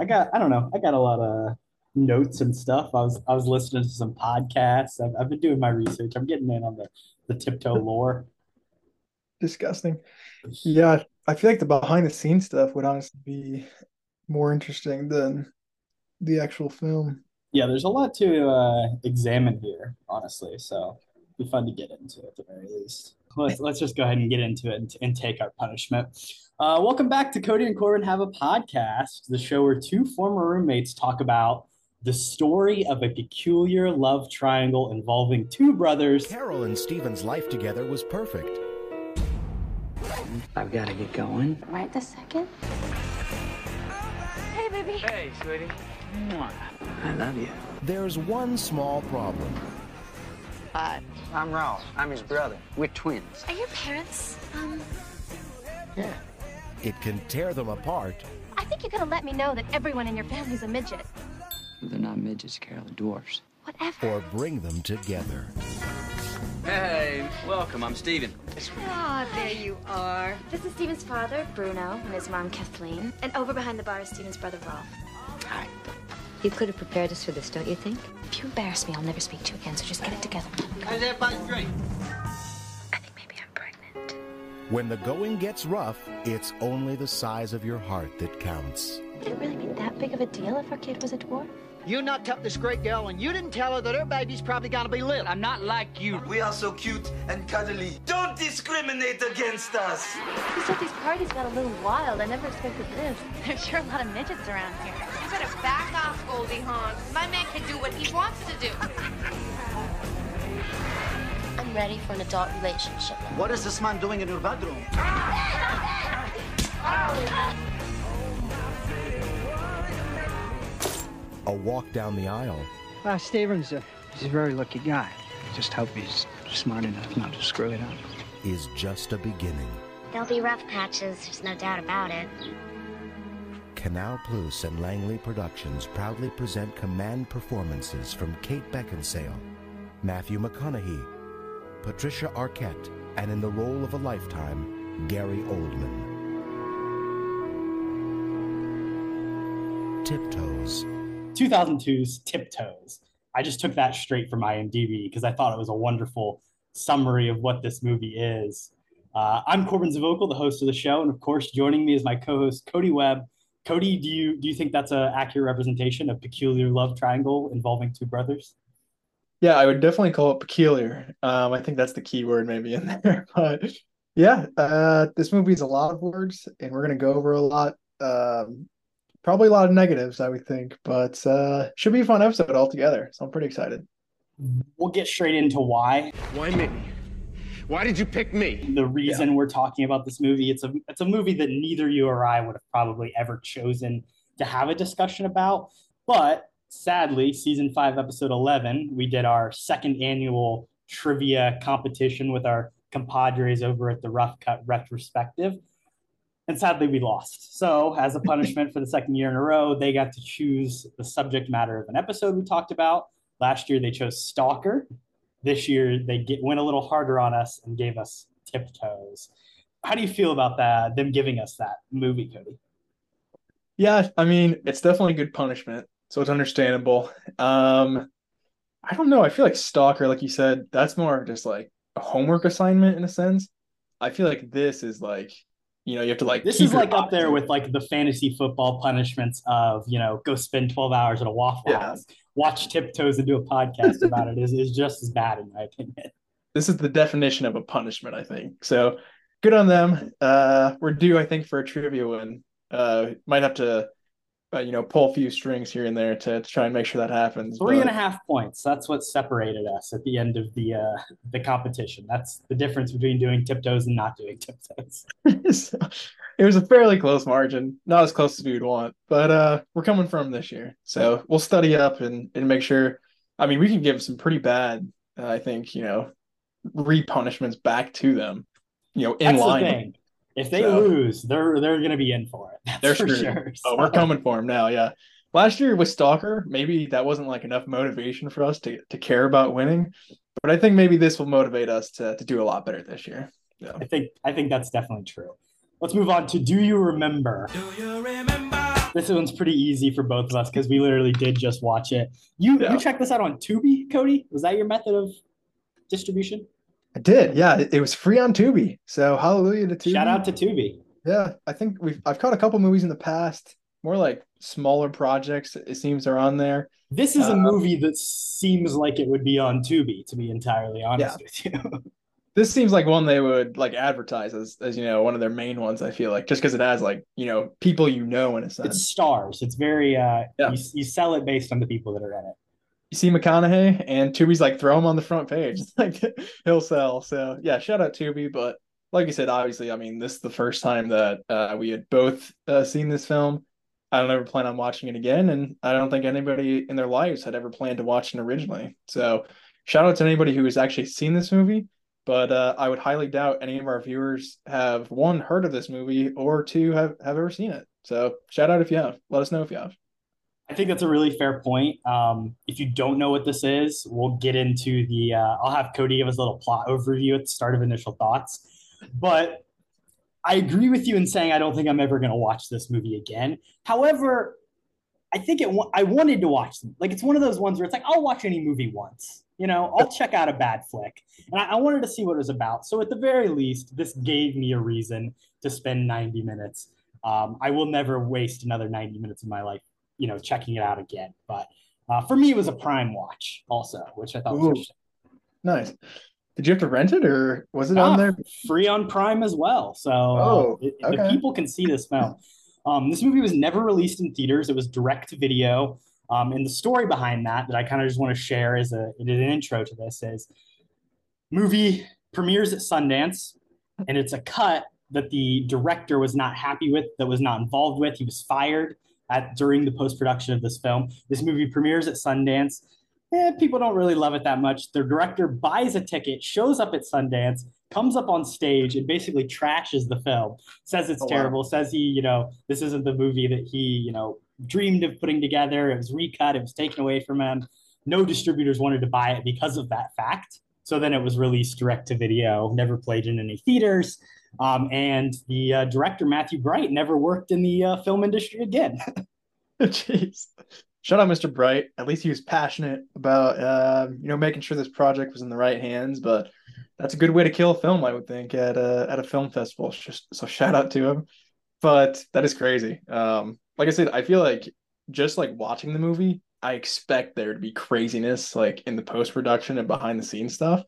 I got a lot of notes and stuff. I was listening to some podcasts. I've been doing my research. I'm getting in on the Tiptoe lore. Disgusting. Yeah, I feel like the behind the scenes stuff would honestly be more interesting than the actual film. Yeah, there's a lot to examine here, honestly. So it'd be fun to get into at the very least. Let's just go ahead and get into it and take our punishment. Welcome back to Kody and Corbin Have a Podcast, the show where two former roommates talk about the story of a peculiar love triangle involving two brothers. Carol and Steven's life together was perfect. I've got to get going. Right this second. Hey, baby. Hey, sweetie. I love you. There's one small problem. Hi, I'm Ralph. I'm his brother. We're twins. Are your parents? Yeah. It can tear them apart. I think you gotta let me know that everyone in your family's a midget. They're not midgets, Carol. They're dwarfs. Whatever. Or bring them together. Hey, welcome. I'm Steven. Ah, oh, there you are. This is Steven's father, Bruno, and his mom, Kathleen. And over behind the bar is Steven's brother, Ralph. Hi. You could have prepared us for this, don't you think? If you embarrass me, I'll never speak to you again, so just get it together. How's everybody's drink? I think maybe I'm pregnant. When the going gets rough, it's only the size of your heart that counts. Would it really be that big of a deal if our kid was a dwarf? You're not telling this great girl, and you didn't tell her that her baby's probably gonna be little. I'm not like you. We are so cute and cuddly. Don't discriminate against us. You said these parties got a little wild. I never expected this. There's sure a lot of midgets around here. You better back off, Goldie Hawn. My man can do what he wants to do. I'm ready for an adult relationship. What is this man doing in your bedroom? A walk down the aisle. Steven's he's a very lucky guy. Just hope he's smart enough not to screw it up. Is just a beginning. There'll be rough patches, there's no doubt about it. Canal Plus and Langley Productions proudly present command performances from Kate Beckinsale, Matthew McConaughey, Patricia Arquette, and in the role of a lifetime, Gary Oldman. Tiptoes. 2002's Tiptoes. I just took that straight from IMDb because I thought it was a wonderful summary of what this movie is. I'm Corbin Zvokel, the host of the show, and of course, joining me is my co-host Kody Webb. Kody, do you think that's an accurate representation of peculiar love triangle involving two brothers? Yeah, I would definitely call it peculiar. I think that's the key word maybe in there. But yeah, this movie is a lot of words, and we're going to go over a lot. Probably a lot of negatives, I would think, but should be a fun episode altogether, so I'm pretty excited. We'll get straight into why. Why me? Why did you pick me? The reason we're talking about this movie, it's a movie that neither you or I would have probably ever chosen to have a discussion about, but sadly, Season 5, Episode 11, we did our second annual trivia competition with our compadres over at the Rough Cut Retrospective. And sadly, we lost. So as a punishment for the second year in a row, they got to choose the subject matter of an episode we talked about. Last year, they chose Stalker. This year, they went a little harder on us and gave us Tiptoes. How do you feel about that? Them giving us that movie, Kody? Yeah, I mean, it's definitely good punishment. So it's understandable. I don't know. I feel like Stalker, like you said, that's more of just like a homework assignment in a sense. I feel like this is like, you know, you have to like. This is like up there with like the fantasy football punishments of, you know, go spend 12 hours at a Waffle House, watch Tiptoes and do a podcast about it. Is just as bad in my opinion. This is the definition of a punishment, I think. So good on them. We're due, I think, for a trivia win. Might have to, you know, pull a few strings here and there to try and make sure that happens. 3.5 points. That's what separated us at the end of the competition. That's the difference between doing Tiptoes and not doing Tiptoes. So, it was a fairly close margin, not as close as we would want, but we're coming from this year. So we'll study up and make sure. I mean, we can give some pretty bad, I think, you know, re-punishments back to them, you know, in line. If they lose, they're going to be in for it. That's for sure. So. Oh, we're coming for them now, yeah. Last year with Stalker, maybe that wasn't like enough motivation for us to care about winning, but I think maybe this will motivate us to do a lot better this year. Yeah. I think that's definitely true. Let's move on to Do You Remember? Do you remember? This one's pretty easy for both of us because we literally did just watch it. You checked this out on Tubi, Kody? Was that your method of distribution? I did. Yeah, it was free on Tubi. So hallelujah to Tubi. Shout out to Tubi. Yeah, I think I've caught a couple movies in the past, more like smaller projects. It seems are on there. This is a movie that seems like it would be on Tubi, to be entirely honest with you. This seems like one they would like advertise as you know, one of their main ones, I feel like, just because it has like, you know, people, you know, in a sense. It's stars. It's very, you sell it based on the people that are in it. You see McConaughey and Tubi's like, throw him on the front page. Like he'll sell. So yeah, shout out Tubi. But like you said, obviously, I mean, this is the first time that we had both seen this film. I don't ever plan on watching it again. And I don't think anybody in their lives had ever planned to watch it originally. So shout out to anybody who has actually seen this movie. But I would highly doubt any of our viewers have, one, heard of this movie, or two, have ever seen it. So shout out if you have. Let us know if you have. I think that's a really fair point. If you don't know what this is, we'll get into the I'll have Kody give us a little plot overview at the start of Initial Thoughts. But I agree with you in saying I don't think I'm ever going to watch this movie again. However, I think I wanted to watch them. Like, it's one of those ones where it's like, I'll watch any movie once. You know, I'll check out a bad flick. And I wanted to see what it was about. So at the very least, this gave me a reason to spend 90 minutes. I will never waste another 90 minutes of my life, you know, checking it out again. But for me, it was a prime watch also, which I thought was interesting. Nice. Did you have to rent it or was it on there? Free on Prime as well. So the people can see this film. This movie was never released in theaters. It was direct to video. And the story behind that I kind of just want to share as an intro to this is movie premieres at Sundance, and it's a cut that the director was not happy with, that was not involved with. He was fired during the post-production of this film. This movie premieres at Sundance. People don't really love it that much. The director buys a ticket, shows up at Sundance, comes up on stage and basically trashes the film, says it's terrible, says he, you know, this isn't the movie that he, you know, dreamed of putting together. It was recut. It was taken away from him. No distributors wanted to buy it because of that fact. So then it was released direct to video, never played in any theaters. And the director, Matthew Bright, never worked in the film industry again. Jeez. Shout out, Mr. Bright. At least he was passionate about, you know, making sure this project was in the right hands. But that's a good way to kill a film, I would think, at a film festival. So shout out to him. But that is crazy. Like I said, I feel like just like watching the movie, I expect there to be craziness like in the post-production and behind the scenes stuff.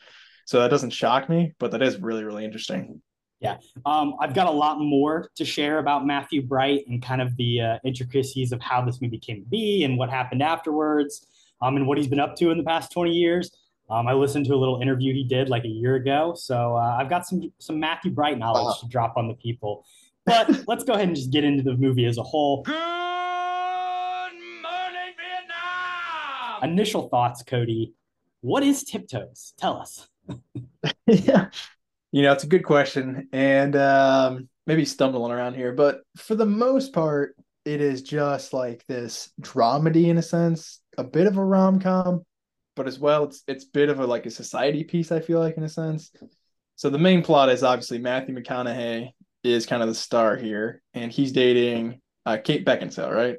So that doesn't shock me, but that is really, really interesting. Yeah. I've got a lot more to share about Matthew Bright and kind of the intricacies of how this movie came to be and what happened afterwards and what he's been up to in the past 20 years. I listened to a little interview he did like a year ago. So I've got some Matthew Bright knowledge to drop on the people. But let's go ahead and just get into the movie as a whole. Good morning, Vietnam! Initial thoughts, Kody. What is Tiptoes? Tell us. Yeah. You know, it's a good question. And maybe stumbling around here. But for the most part, it is just like this dramedy in a sense. A bit of a rom-com. But as well, it's a bit of a like a society piece, I feel like, in a sense. So the main plot is obviously Matthew McConaughey is kind of the star here, and he's dating Kate Beckinsale, right?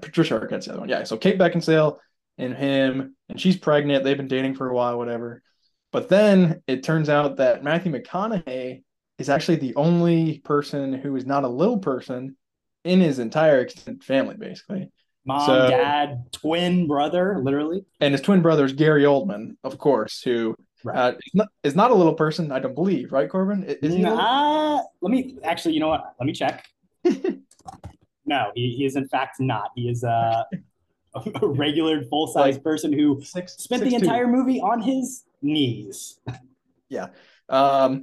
Patricia Arquette's the other one. Yeah, so Kate Beckinsale and him, and she's pregnant. They've been dating for a while, whatever. But then it turns out that Matthew McConaughey is actually the only person who is not a little person in his entire extended family, basically. Mom, dad, twin brother, literally. And his twin brother is Gary Oldman, of course, who... Right. Is not a little person, I don't believe, right, Corbin? Is Let me check. No, he is in fact not. He is a regular full-size person who spent the entire movie on his knees. Yeah,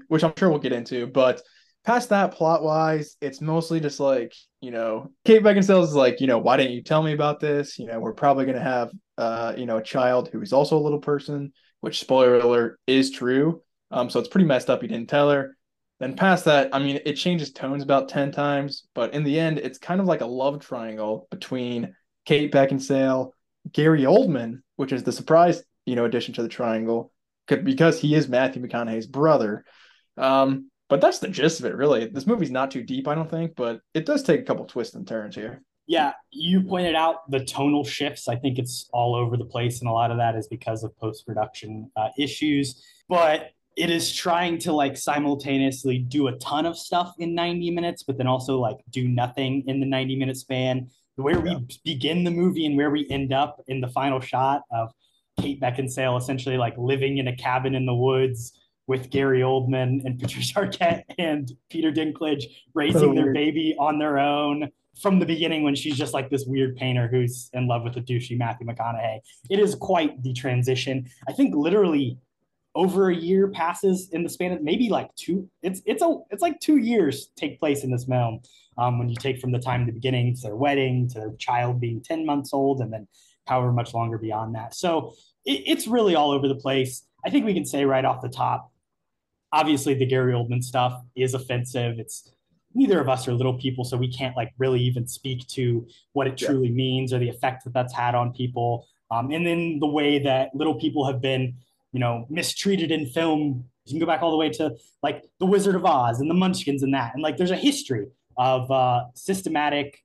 which I'm sure we'll get into. But past that, plot-wise, it's mostly just like, you know, Kate Beckinsale is like, you know, why didn't you tell me about this? You know, we're probably going to have, you know, a child who is also a little person, which, spoiler alert, is true. So it's pretty messed up he didn't tell her. Then past that, I mean, it changes tones about 10 times. But in the end, it's kind of like a love triangle between Kate Beckinsale, Gary Oldman, which is the surprise, you know, addition to the triangle, because he is Matthew McConaughey's brother. But that's the gist of it, really. This movie's not too deep, I don't think, but it does take a couple twists and turns here. Yeah, you pointed out the tonal shifts. I think it's all over the place, and a lot of that is because of post-production issues. But it is trying to, like, simultaneously do a ton of stuff in 90 minutes, but then also, like, do nothing in the 90-minute span. Where we begin the movie and where we end up in the final shot of Kate Beckinsale essentially, like, living in a cabin in the woods with Gary Oldman and Patricia Arquette and Peter Dinklage raising their baby on their own from the beginning, when she's just like this weird painter who's in love with a douchey Matthew McConaughey. It is quite the transition. I think literally over a year passes in the span of maybe like two. It's like 2 years take place in this film. When you take from the time the beginning to their wedding to their child being 10 months old, and then however much longer beyond that. So it's really all over the place. I think we can say right off the top, obviously, the Gary Oldman stuff is offensive. It's neither of us are little people, so we can't like really even speak to what it truly means or the effect that that's had on people. And then the way that little people have been, you know, mistreated in film. You can go back all the way to like The Wizard of Oz and the Munchkins and that. And like there's a history of systematic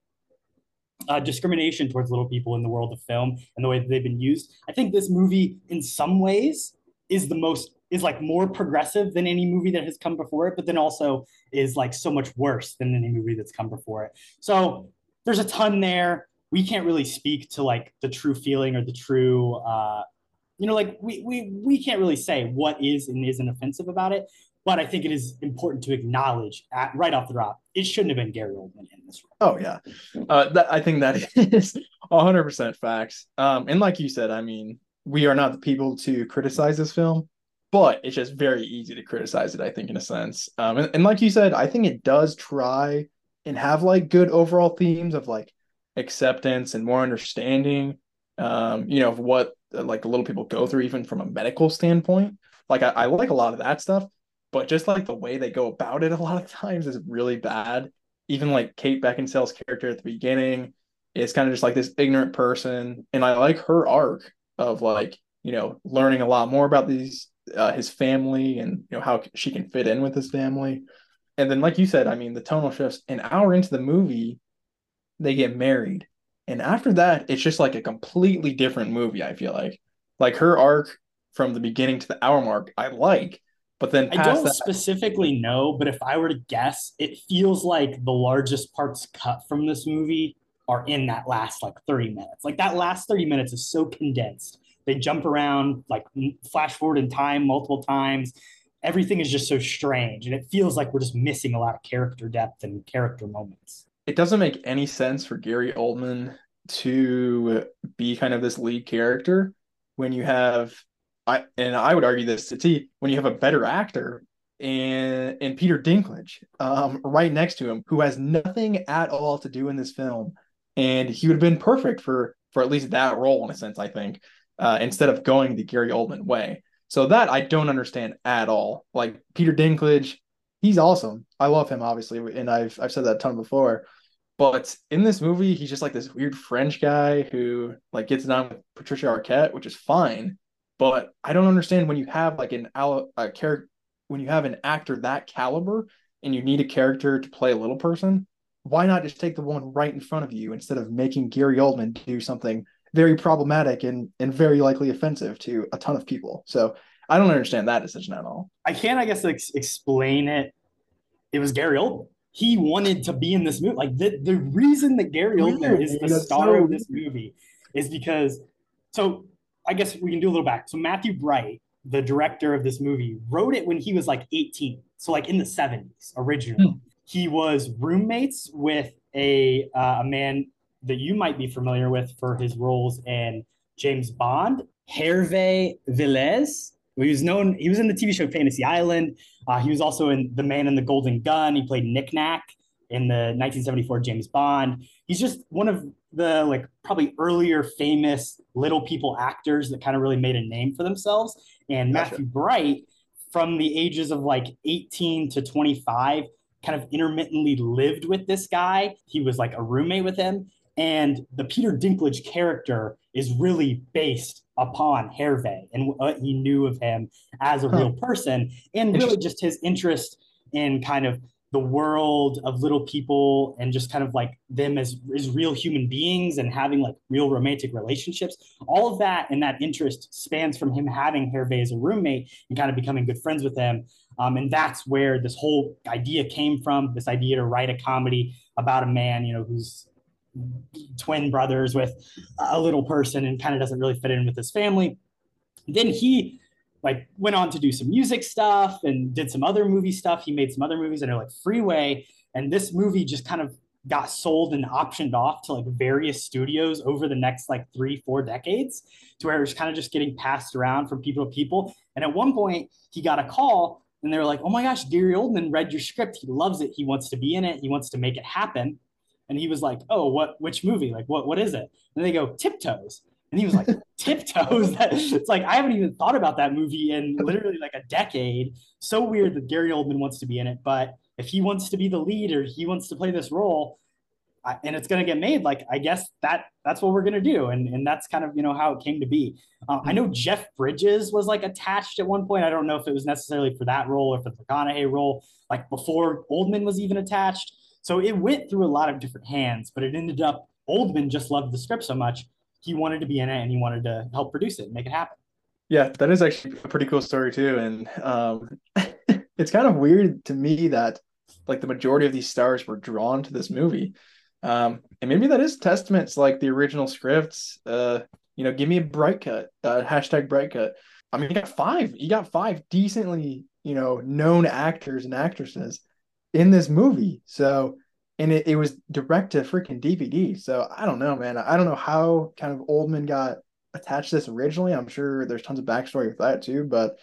discrimination towards little people in the world of film and the way that they've been used. I think this movie in some ways is the most is like more progressive than any movie that has come before it, but then also is like so much worse than any movie that's come before it. So there's a ton there. We can't really speak to like the true feeling or the true, you know, like we can't really say what is and isn't offensive about it, but I think it is important to acknowledge right off the drop, it shouldn't have been Gary Oldman in this role. Oh yeah. I think that is 100% facts. And like you said, I mean, we are not the people to criticize this film, but it's just very easy to criticize it, I think, in a sense. And like you said, I think it does try and have like good overall themes of like acceptance and more understanding, you know, of what like little people go through, even from a medical standpoint. Like I like a lot of that stuff, but just like the way they go about it a lot of times is really bad. Even like Kate Beckinsale's character at the beginning is kind of just like this ignorant person. And I like her arc of like, you know, learning a lot more about these his family and you know how she can fit in with his family. And then like you said, I mean the tonal shifts. An hour into the movie they get married, and after that it's just like a completely different movie. I feel like her arc from the beginning to the hour mark I like, but then past I don't specifically know, but if I were to guess, it feels like the largest parts cut from this movie are in that last like 30 minutes. Like that last 30 minutes is so condensed. They jump around, like flash forward in time multiple times. Everything is just so strange. And it feels like we're just missing a lot of character depth and character moments. It doesn't make any sense for Gary Oldman to be kind of this lead character when you have, I would argue this to T, when you have a better actor and Peter Dinklage right next to him, who has nothing at all to do in this film. And he would have been perfect for at least that role in a sense, I think. Instead of going the Gary Oldman way. So that I don't understand at all. Like Peter Dinklage, he's awesome. I love him, obviously. And I've said that a ton before, but in this movie, he's just like this weird French guy who like gets it on with Patricia Arquette, which is fine. But I don't understand when you have like when you have an actor that caliber and you need a character to play a little person, why not just take the one right in front of you instead of making Gary Oldman do something very problematic and very likely offensive to a ton of people. So I don't understand that decision at all. I can't, I guess, explain it. It was Gary Oldman. He wanted to be in this movie. Like the reason that Gary Oldman is the star of this movie is because, so I guess we can do a little back. So Matthew Bright, the director of this movie, wrote it when he was like 18. So like in the 70s originally. He was roommates with a man that you might be familiar with for his roles in James Bond, Hervé Villers. He was in the TV show Fantasy Island. He was also in The Man in the Golden Gun. He played Knick Knack in the 1974 James Bond. He's just one of the like probably earlier famous little people actors that kind of really made a name for themselves. And Matthew Bright, from the ages of like 18 to 25, kind of intermittently lived with this guy. He was like a roommate with him. And the Peter Dinklage character is really based upon Hervé and what he knew of him as a real person, and really just his interest in kind of the world of little people and just kind of like them as real human beings and having like real romantic relationships. All of that and that interest spans from him having Hervé as a roommate and kind of becoming good friends with him. And that's where this whole idea came from, this idea to write a comedy about a man, you know, who's twin brothers with a little person and kind of doesn't really fit in with his family. Then he like went on to do some music stuff and did some other movie stuff. He made some other movies and they're like Freeway. And this movie just kind of got sold and optioned off to like various studios over the next like 3-4 decades, to where it was kind of just getting passed around from people to people. And at one point he got a call and they were like, oh my gosh, Gary Oldman read your script. He loves it. He wants to be in it. He wants to make it happen. And he was like, oh, which movie? Like, what is it? And they go, Tiptoes. And he was like, Tiptoes? It's like, I haven't even thought about that movie in literally like a decade. So weird that Gary Oldman wants to be in it. But if he wants to be the lead or he wants to play this role and it's going to get made, like, I guess that's what we're going to do. And that's kind of, you know, how it came to be. I know Jeff Bridges was like attached at one point. I don't know if it was necessarily for that role or for the McConaughey role, like before Oldman was even attached. So it went through a lot of different hands, but it ended up Oldman just loved the script so much. He wanted to be in it and he wanted to help produce it and make it happen. Yeah, that is actually a pretty cool story too. And it's kind of weird to me that like the majority of these stars were drawn to this movie. And maybe that is testament to like the original scripts. You know, give me a bright cut, hashtag bright cut. I mean, you got five decently, you know, known actors and actresses in this movie. So, and it was direct to freaking DVD. So I don't know, man. I don't know how kind of Oldman got attached to this originally. I'm sure there's tons of backstory with that too, but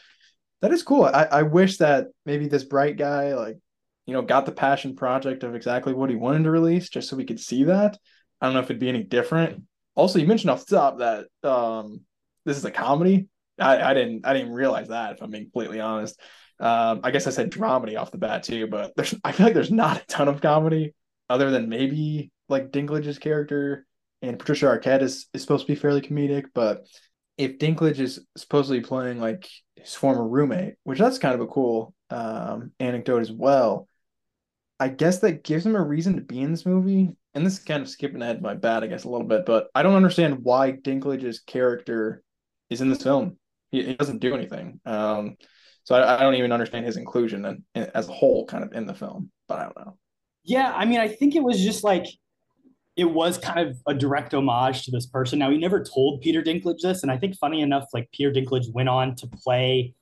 that is cool. I wish that maybe this bright guy, like, you know, got the passion project of exactly what he wanted to release just so we could see that. I don't know if it'd be any different. Also, you mentioned off the top that this is a comedy. I didn't realize that, if I'm being completely honest. I guess I said dramedy off the bat too, but I feel like there's not a ton of comedy other than maybe like Dinklage's character, and Patricia Arquette is supposed to be fairly comedic. But if Dinklage is supposedly playing like his former roommate, which that's kind of a cool anecdote as well, I guess that gives him a reason to be in this movie. And this is kind of skipping ahead, my bad, I guess a little bit, but I don't understand why Dinklage's character is in this film. He doesn't do anything. So I don't even understand his inclusion as a whole kind of in the film, but I don't know. Yeah, I mean, I think it was just like, it was kind of a direct homage to this person. Now, he never told Peter Dinklage this, and I think funny enough, like Peter Dinklage went on to play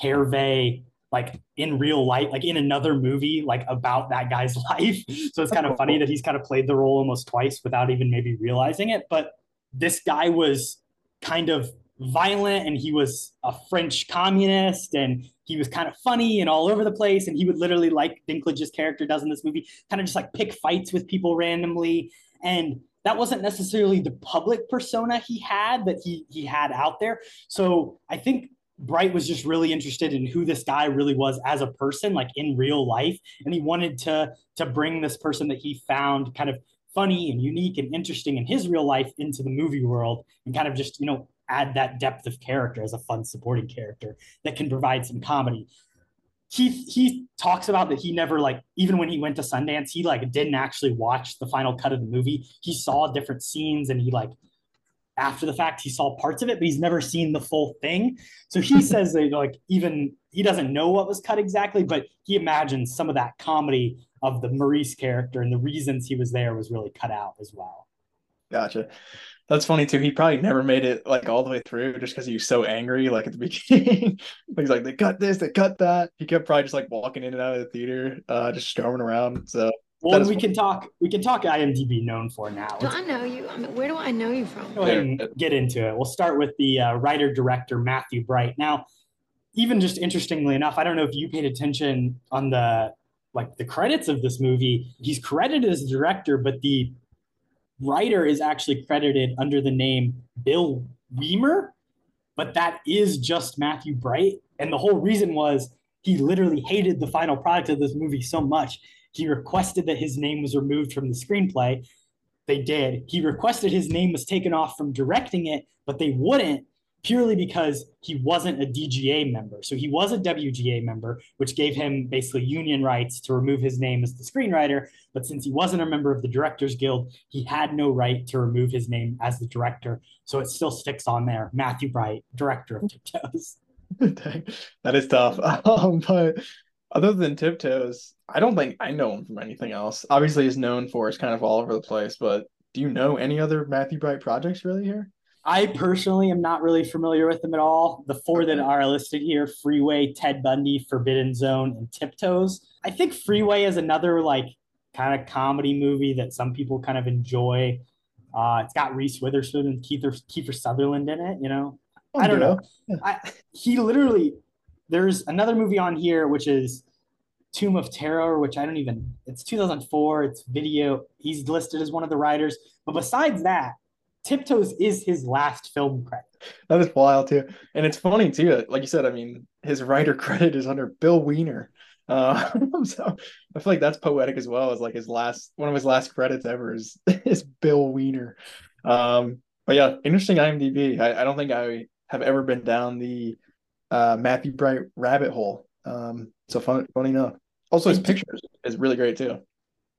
Hervé like in real life, like in another movie, like about that guy's life. So it's kind of funny that he's kind of played the role almost twice without even maybe realizing it. But this guy was kind of violent, and he was a French communist, and he was kind of funny and all over the place, and he would literally, like Dinklage's character does in this movie, kind of just like pick fights with people randomly. And that wasn't necessarily the public persona he had that he had out there. So I think Bright was just really interested in who this guy really was as a person, like in real life, and he wanted to bring this person that he found kind of funny and unique and interesting in his real life into the movie world, and kind of just, you know, add that depth of character as a fun supporting character that can provide some comedy. He talks about that he never, like, even when he went to Sundance, he like didn't actually watch the final cut of the movie. He saw different scenes, and he like, after the fact, he saw parts of it, but he's never seen the full thing. So he says that like, even he doesn't know what was cut exactly, but he imagines some of that comedy of the Maurice character and the reasons he was there was really cut out as well. Gotcha. That's funny too. He probably never made it like all the way through just because he was so angry, like at the beginning. He's like, they cut this, they cut that. He kept probably just like walking in and out of the theater, just storming around. So well, we can talk IMDb known for now. Do I know you? I mean, where do I know you from? Go ahead and get into it. We'll start with the writer-director Matthew Bright. Now, even just interestingly enough, I don't know if you paid attention on the credits of this movie. He's credited as a director, but the writer is actually credited under the name Bill Weimer, but that is just Matthew Bright. And the whole reason was he literally hated the final product of this movie so much, he requested that his name was removed from the screenplay. They did. He requested his name was taken off from directing it, but they wouldn't. purely because he wasn't a DGA member. So he was a WGA member, which gave him basically union rights to remove his name as the screenwriter. But since he wasn't a member of the Directors Guild, he had no right to remove his name as the director. So it still sticks on there. Matthew Bright, director of Tiptoes. That is tough. But other than Tiptoes, I don't think I know him from anything else. Obviously, he's known for is kind of all over the place. But do you know any other Matthew Bright projects really here? I personally am not really familiar with them at all. The four that are listed here, Freeway, Ted Bundy, Forbidden Zone, and Tiptoes. I think Freeway is another like kind of comedy movie that some people kind of enjoy. It's got Reese Witherspoon and Kiefer Sutherland in it, you know? I don't know. Yeah. There's another movie on here, which is Tomb of Terror, which it's 2004, it's video. He's listed as one of the writers. But besides that, Tiptoes is his last film credit. That is wild too, and it's funny too. Like you said, I mean, his writer credit is under Bill Weimer, so I feel like that's poetic as well. As like one of his last credits ever is Bill Weimer. But yeah, interesting IMDb. I don't think I have ever been down the Matthew Bright rabbit hole. So funny enough. Also, his pictures is really great too.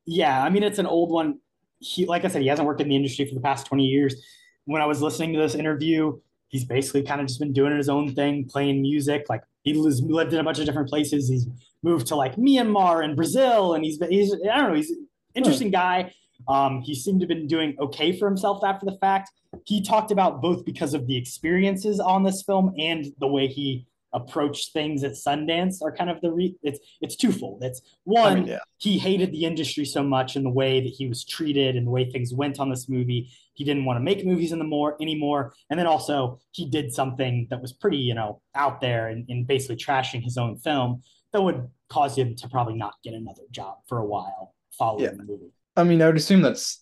Yeah, I mean, it's an old one. He, like I said, he hasn't worked in the industry for the past 20 years. When I was listening to this interview, he's basically kind of just been doing his own thing, playing music. Like he lived in a bunch of different places. He's moved to like Myanmar and Brazil, and I don't know, he's an interesting guy. He seemed to have been doing okay for himself after the fact. He talked about both because of the experiences on this film and the way he approach things at Sundance are kind of it's twofold. It's one, he hated the industry so much and the way that he was treated and the way things went on this movie. He didn't want to make movies anymore. And then also he did something that was pretty, out there and basically trashing his own film that would cause him to probably not get another job for a while following the movie. I mean, I would assume that's,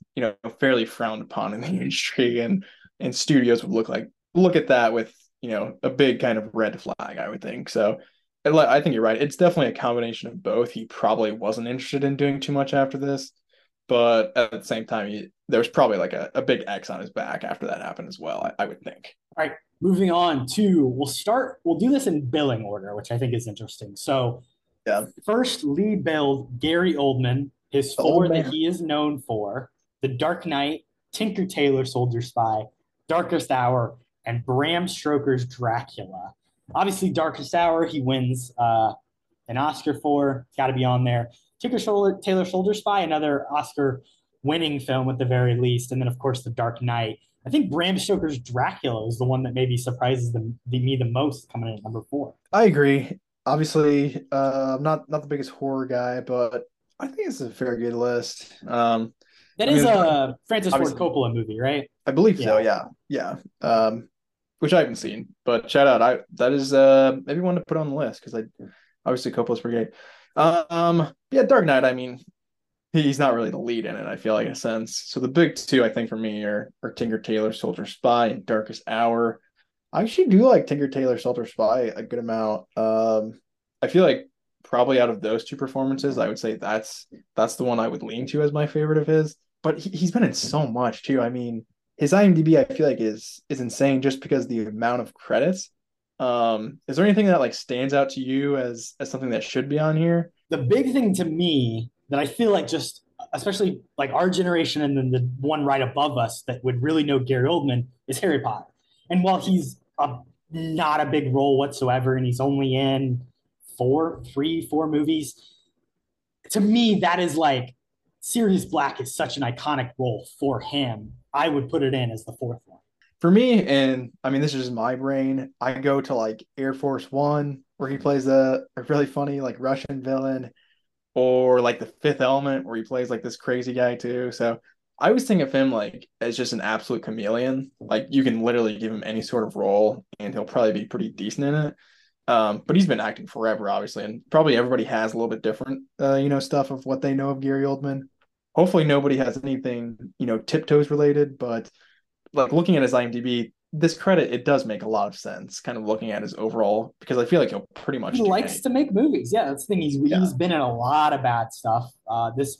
fairly frowned upon in the industry and studios would look at that with a big kind of red flag, I would think. So I think you're right. It's definitely a combination of both. He probably wasn't interested in doing too much after this, but at the same time, there was probably like a big X on his back after that happened as well, I would think. All right, moving on to, we'll do this in billing order, which I think is interesting. So first lead billed, Gary Oldman, his four that he is known for, The Dark Knight, Tinker Tailor Soldier Spy, Darkest Hour, and Bram Stoker's Dracula. Obviously, Darkest Hour, he wins an Oscar for. It's got to be on there. Tailor Soldier Spy, another Oscar-winning film at the very least. And then, of course, The Dark Knight. I think Bram Stoker's Dracula is the one that maybe surprises me the most, coming in at number 4. I agree. Obviously, I'm not the biggest horror guy, but I think it's a very good list. That is a Francis Ford Coppola movie, right? I believe so, yeah. Which I haven't seen, but shout out. That is maybe one to put on the list because obviously Coppola's pretty great. Dark Knight. I mean, he's not really the lead in it, I feel like, in a sense. So the big two, I think, for me are Tinker Tailor Soldier Spy and Darkest Hour. I actually do like Tinker Tailor Soldier Spy a good amount. I feel like probably out of those two performances, I would say that's the one I would lean to as my favorite of his. But he's been in so much too. I mean, his IMDb, I feel like, is insane just because the amount of credits. Is there anything that stands out to you as something that should be on here? The big thing to me that I feel like, just especially our generation and then the one right above us that would really know Gary Oldman, is Harry Potter. And while he's not a big role whatsoever and he's only in four movies, to me that is Sirius Black is such an iconic role for him. I would put it in as the fourth one. For me, and I mean, this is just my brain, I go to Air Force One, where he plays a really funny Russian villain, or The Fifth Element, where he plays this crazy guy too. So I always think of him as just an absolute chameleon. You can literally give him any sort of role and he'll probably be pretty decent in it. But he's been acting forever, obviously, and probably everybody has a little bit different, stuff of what they know of Gary Oldman. Hopefully nobody has anything, Tiptoes related, but looking at his IMDb, this credit, it does make a lot of sense kind of looking at his overall, because I feel like he'll pretty much... He likes to make movies. Yeah, that's the thing. He's been in a lot of bad stuff. This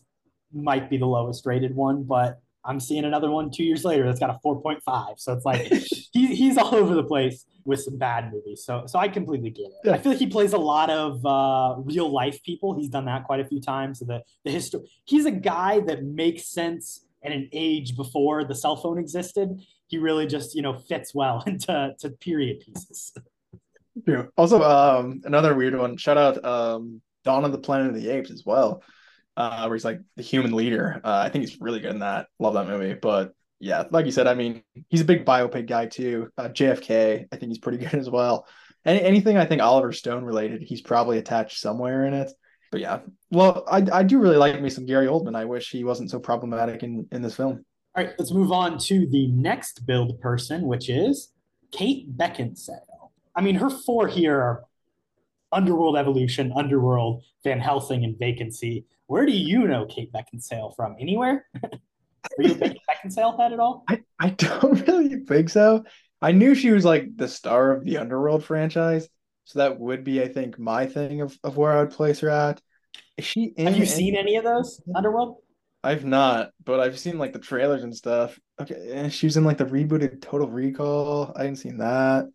might be the lowest rated one, but I'm seeing another one 2 years later that's got a 4.5. So it's like he's all over the place with some bad movies. So I completely get it. I feel like he plays a lot of real life people. He's done that quite a few times. So the history, he's a guy that makes sense at an age before the cell phone existed. He really just, fits well into period pieces. True. Also, another weird one. Shout out Dawn of the Planet of the Apes as well. Where he's like the human leader. I think he's really good in that. Love that movie. But yeah, like you said, I mean, he's a big biopic guy too. JFK, I think he's pretty good as well. Anything I think Oliver Stone related, he's probably attached somewhere in it. But yeah, well, I do really like me some Gary Oldman. I wish he wasn't so problematic in this film. All right, let's move on to the next build person, which is Kate Beckinsale. I mean, her four here are Underworld Evolution, Underworld, Van Helsing, and Vacancy. Where do you know Kate Beckinsale from? Anywhere? Are you a Kate Beckinsale head at all? I don't really think so. I knew she was like the star of the Underworld franchise. So that would be, I think, my thing of where I would place her at. Is she in Have you seen any of those, Underworld? I've not, but I've seen like the trailers and stuff. Okay, she was in like the rebooted Total Recall. I haven't seen that.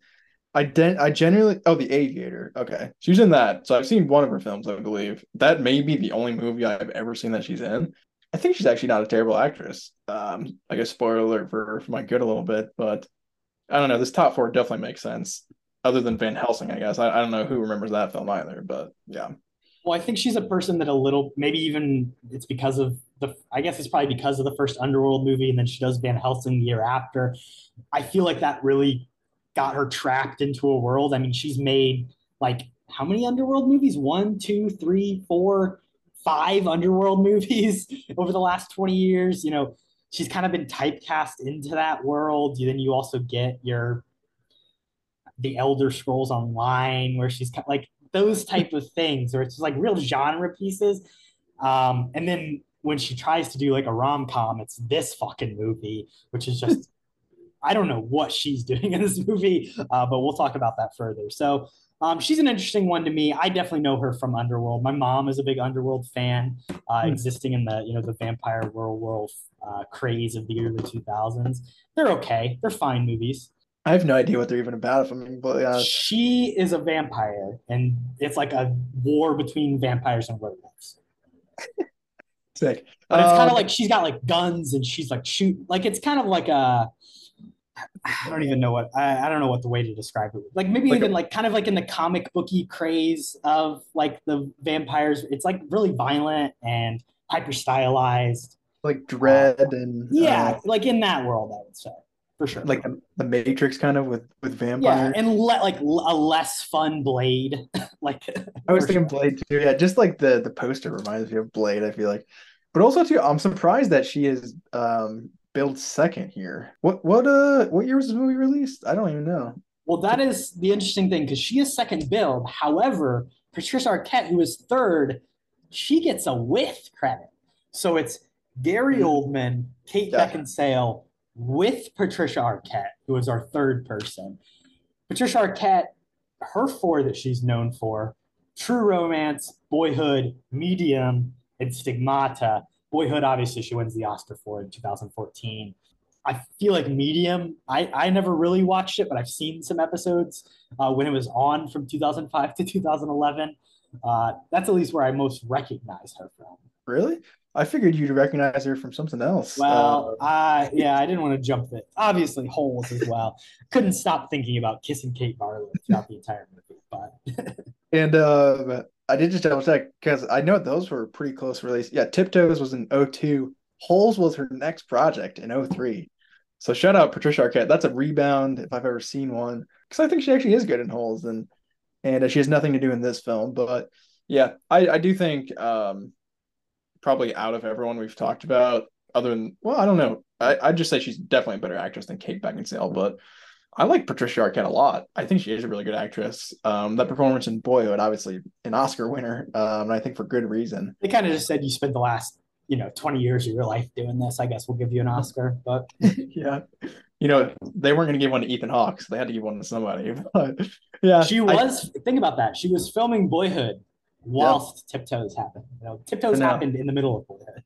I generally... Oh, The Aviator. Okay. She was in that. So I've seen one of her films, I believe. That may be the only movie I've ever seen that she's in. I think she's actually not a terrible actress. I guess spoiler alert for my good a little bit, but I don't know. This top four definitely makes sense. Other than Van Helsing, I guess. I don't know who remembers that film either, but yeah. Well, I think she's a person that a little... Maybe even it's because of the... I guess it's probably because of the first Underworld movie, and then she does Van Helsing the year after. I feel like that really... got her trapped into a world. I mean, she's made like how many Underworld movies? 1, 2, 3, 4, 5 Underworld movies over the last 20 years. She's kind of been typecast into that world. Then you also get the Elder Scrolls Online, where she's kind of, like those type of things, where it's just, like real genre pieces. And then when she tries to do like a rom-com, it's this fucking movie, which is just... I don't know what she's doing in this movie, but we'll talk about that further. So she's an interesting one to me. I definitely know her from Underworld. My mom is a big Underworld fan, existing in the the vampire werewolf craze of the early 2000s. They're okay. They're fine movies. I have no idea what they're even about, if I'm completely honest. She is a vampire, and it's like a war between vampires and werewolves. Sick. But it's kind of like she's got like guns, and she's like shooting. Like it's kind of like a... I don't even know what I don't know what the way to describe it. Like maybe like even like kind of like in the comic booky craze of like the vampires. It's like really violent and hyper stylized, like Dread and like in that world, I would say for sure. Like the Matrix kind of with vampires, and a less fun Blade. Like I was thinking Blade too. Yeah, just like the poster reminds me of Blade. I feel like, but also too, I'm surprised that she is billed second here. What year was this movie released? I don't even know. Well, that is the interesting thing, because she is second billed. However, Patricia Arquette, who is third, she gets a with credit. So it's Gary Oldman, Kate Beckinsale with Patricia Arquette, who is our third person. Patricia Arquette, her four that she's known for: True Romance, Boyhood, Medium, and Stigmata. Boyhood, obviously, she wins the Oscar for in 2014. I feel like Medium, I never really watched it, but I've seen some episodes when it was on from 2005 to 2011. That's at least where I most recognize her from. Really? I figured you'd recognize her from something else. Well, I didn't want to jump that. Obviously, Holes as well. Couldn't stop thinking about kissing Kate Barlow throughout the entire movie. But and I did just double check, because I know those were pretty close release. Yeah, Tiptoes was in 2002. Holes was her next project in 2003. So shout out Patricia Arquette. That's a rebound if I've ever seen one, because I think she actually is good in Holes, and she has nothing to do in this film. But yeah, I do think probably out of everyone we've talked about, other than, well, I don't know. I'd just say she's definitely a better actress than Kate Beckinsale, but I like Patricia Arquette a lot. I think she is a really good actress. That performance in Boyhood, obviously an Oscar winner, and I think for good reason. They kind of just said, you spent the last 20 years of your life doing this, I guess we'll give you an Oscar. But yeah, they weren't going to give one to Ethan Hawke, so they had to give one to somebody. But yeah, she was. Think about that. She was filming Boyhood whilst Tiptoes happened. Tiptoes happened in the middle of Boyhood.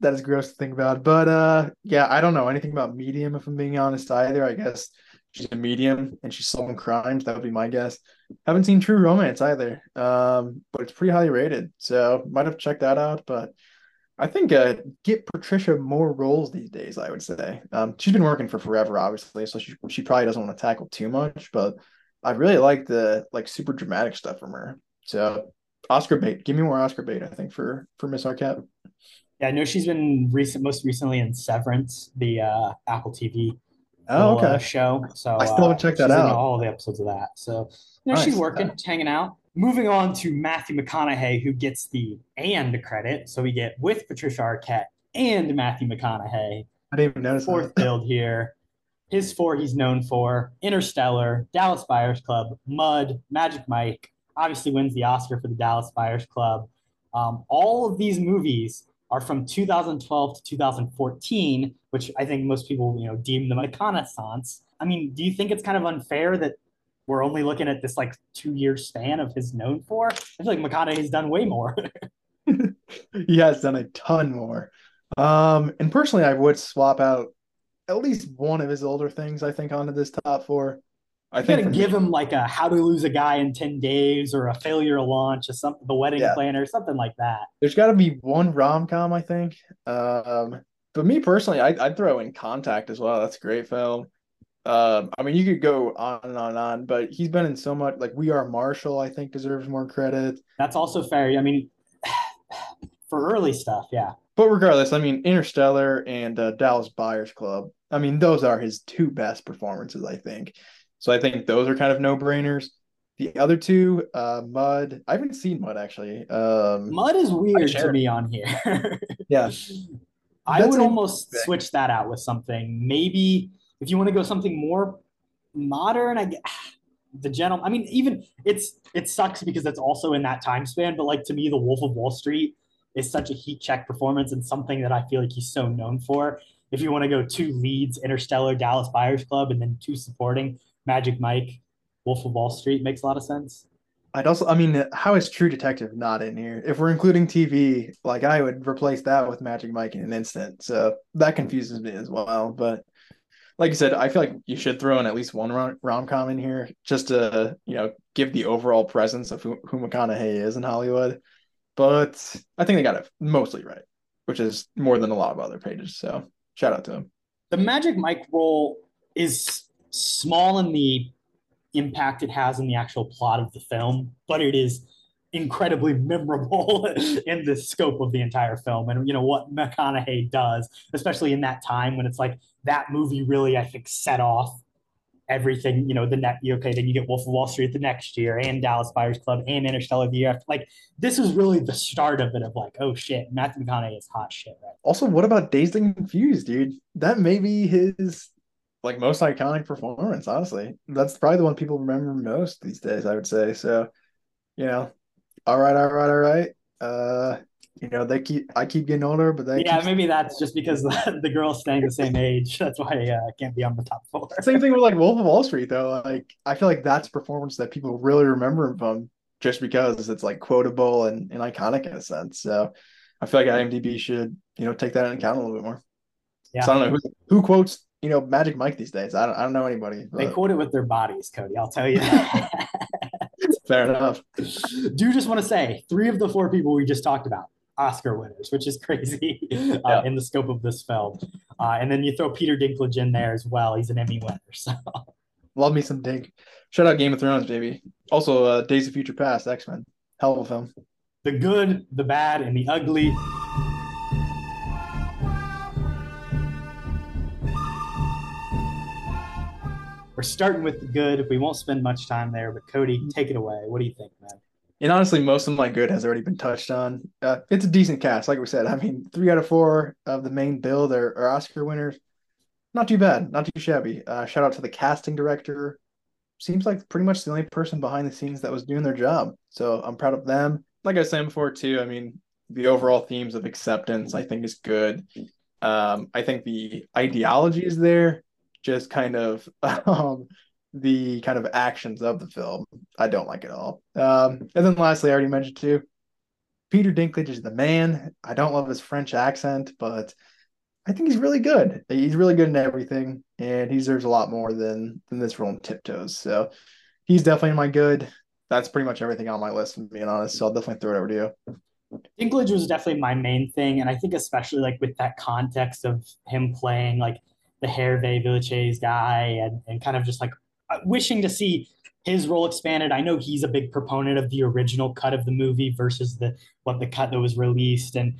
that is gross to think about. But yeah, I don't know anything about Medium, if I'm being honest, either. I guess she's a medium and she's solving crimes. That would be my guess. Haven't seen True Romance either, but it's pretty highly rated, so might have checked that out. But I think get Patricia more roles these days, I would say. She's been working for forever, obviously, so she probably doesn't want to tackle too much. But I really like the super dramatic stuff from her. So Oscar bait, give me more Oscar bait, I think, for Miss Arquette. Yeah, I know she's been most recently in Severance, the Apple TV show. So I still haven't checked that out. All the episodes of that. So nice. She's working, hanging out. Moving on to Matthew McConaughey, who gets the "and" credit. So we get with Patricia Arquette and Matthew McConaughey. I didn't even notice. Fourth build here. His four he's known for: Interstellar, Dallas Buyers Club, Mud, Magic Mike. Obviously wins the Oscar for the Dallas Buyers Club. All of these movies are from 2012 to 2014, which I think most people, deem them a renaissance. I mean, do you think it's kind of unfair that we're only looking at this 2-year span of his known for? I feel like McConaughey's done way more. He has done a ton more. And personally, I would swap out at least one of his older things, I think, onto this top four. I think to give him a How to Lose a Guy in 10 Days or a Failure to Launch or something, The Wedding Planner, something like that. There's got to be one rom-com, I think. But me personally, I'd throw in Contact as well. That's a great film. I mean, you could go on and on and on, but he's been in so much. We Are Marshall, I think, deserves more credit. That's also fair. I mean, for early stuff, yeah. But regardless, I mean, Interstellar and Dallas Buyers Club, I mean, those are his two best performances, I think. So I think those are kind of no-brainers. The other two, Mud. I haven't seen Mud, actually. Mud is weird to me on here. Yeah. I would almost switch that out with something. Maybe if you want to go something more modern, it sucks because it's also in that time span. But to me, The Wolf of Wall Street is such a heat check performance and something that I feel like he's so known for. If you want to go two leads, Interstellar, Dallas Buyers Club, and then two supporting, Magic Mike, Wolf of Wall Street makes a lot of sense. I'd also, how is True Detective not in here? If we're including TV, I would replace that with Magic Mike in an instant. So that confuses me as well. But like I said, I feel like you should throw in at least one rom-com in here just to, give the overall presence of who McConaughey is in Hollywood. But I think they got it mostly right, which is more than a lot of other pages. So shout out to him. The Magic Mike role is small in the impact it has in the actual plot of the film, but it is incredibly memorable in the scope of the entire film and what McConaughey does, especially in that time when it's that movie really, I think, set off everything. Then you get Wolf of Wall Street the next year and Dallas Buyers Club and Interstellar the year after. This is really the start of it oh shit, Matthew McConaughey is hot shit, right? Also, what about Dazed and Confused, dude? That may be his most iconic performance, honestly. That's probably the one people remember most these days, I would say. So, all right. I keep getting older, but maybe that's just because the girl's staying the same age. That's why I can't be on the top four. Same thing with Wolf of Wall Street, though. I feel that's a performance that people really remember from just because it's quotable and iconic in a sense. So I feel IMDb should, take that into account a little bit more. Yeah. So I don't know who quotes Magic Mike these days. I don't know anybody. But they quote it with their bodies, Kody. I'll tell you that. Fair enough. Do just want to say 3 of the 4 people we just talked about, Oscar winners, which is crazy in the scope of this film. And then you throw Peter Dinklage in there as well. He's an Emmy winner. So love me some Dink. Shout out Game of Thrones, baby. Also, Days of Future Past, X-Men. Hell of a film. The good, the bad, and the ugly. We're starting with the good. We won't spend much time there, but Kody, take it away. What do you think, man? And honestly, most of my good has already been touched on. It's a decent cast, like we said. 3 out of 4 of the main build are Oscar winners. Not too bad, not too shabby. Shout out to the casting director. Seems like pretty much the only person behind the scenes that was doing their job. So I'm proud of them. Like I was saying before, too, the overall themes of acceptance, I think, is good. I think the ideology is there. Just kind of the kind of actions of the film I don't like at all. And then lastly, I already mentioned too, Peter Dinklage is the man. I don't love his French accent, but I think he's really good. He's really good in everything, and he deserves a lot more than this role in Tiptoes. So he's definitely my good. That's pretty much everything on my list, to be honest. So I'll definitely throw it over to you. Dinklage was definitely my main thing, and I think especially like with that context of him playing like the Hervé Villechaize guy and kind of just like wishing to see his role expanded. I know he's a big proponent of the original cut of the movie versus the cut that was released, and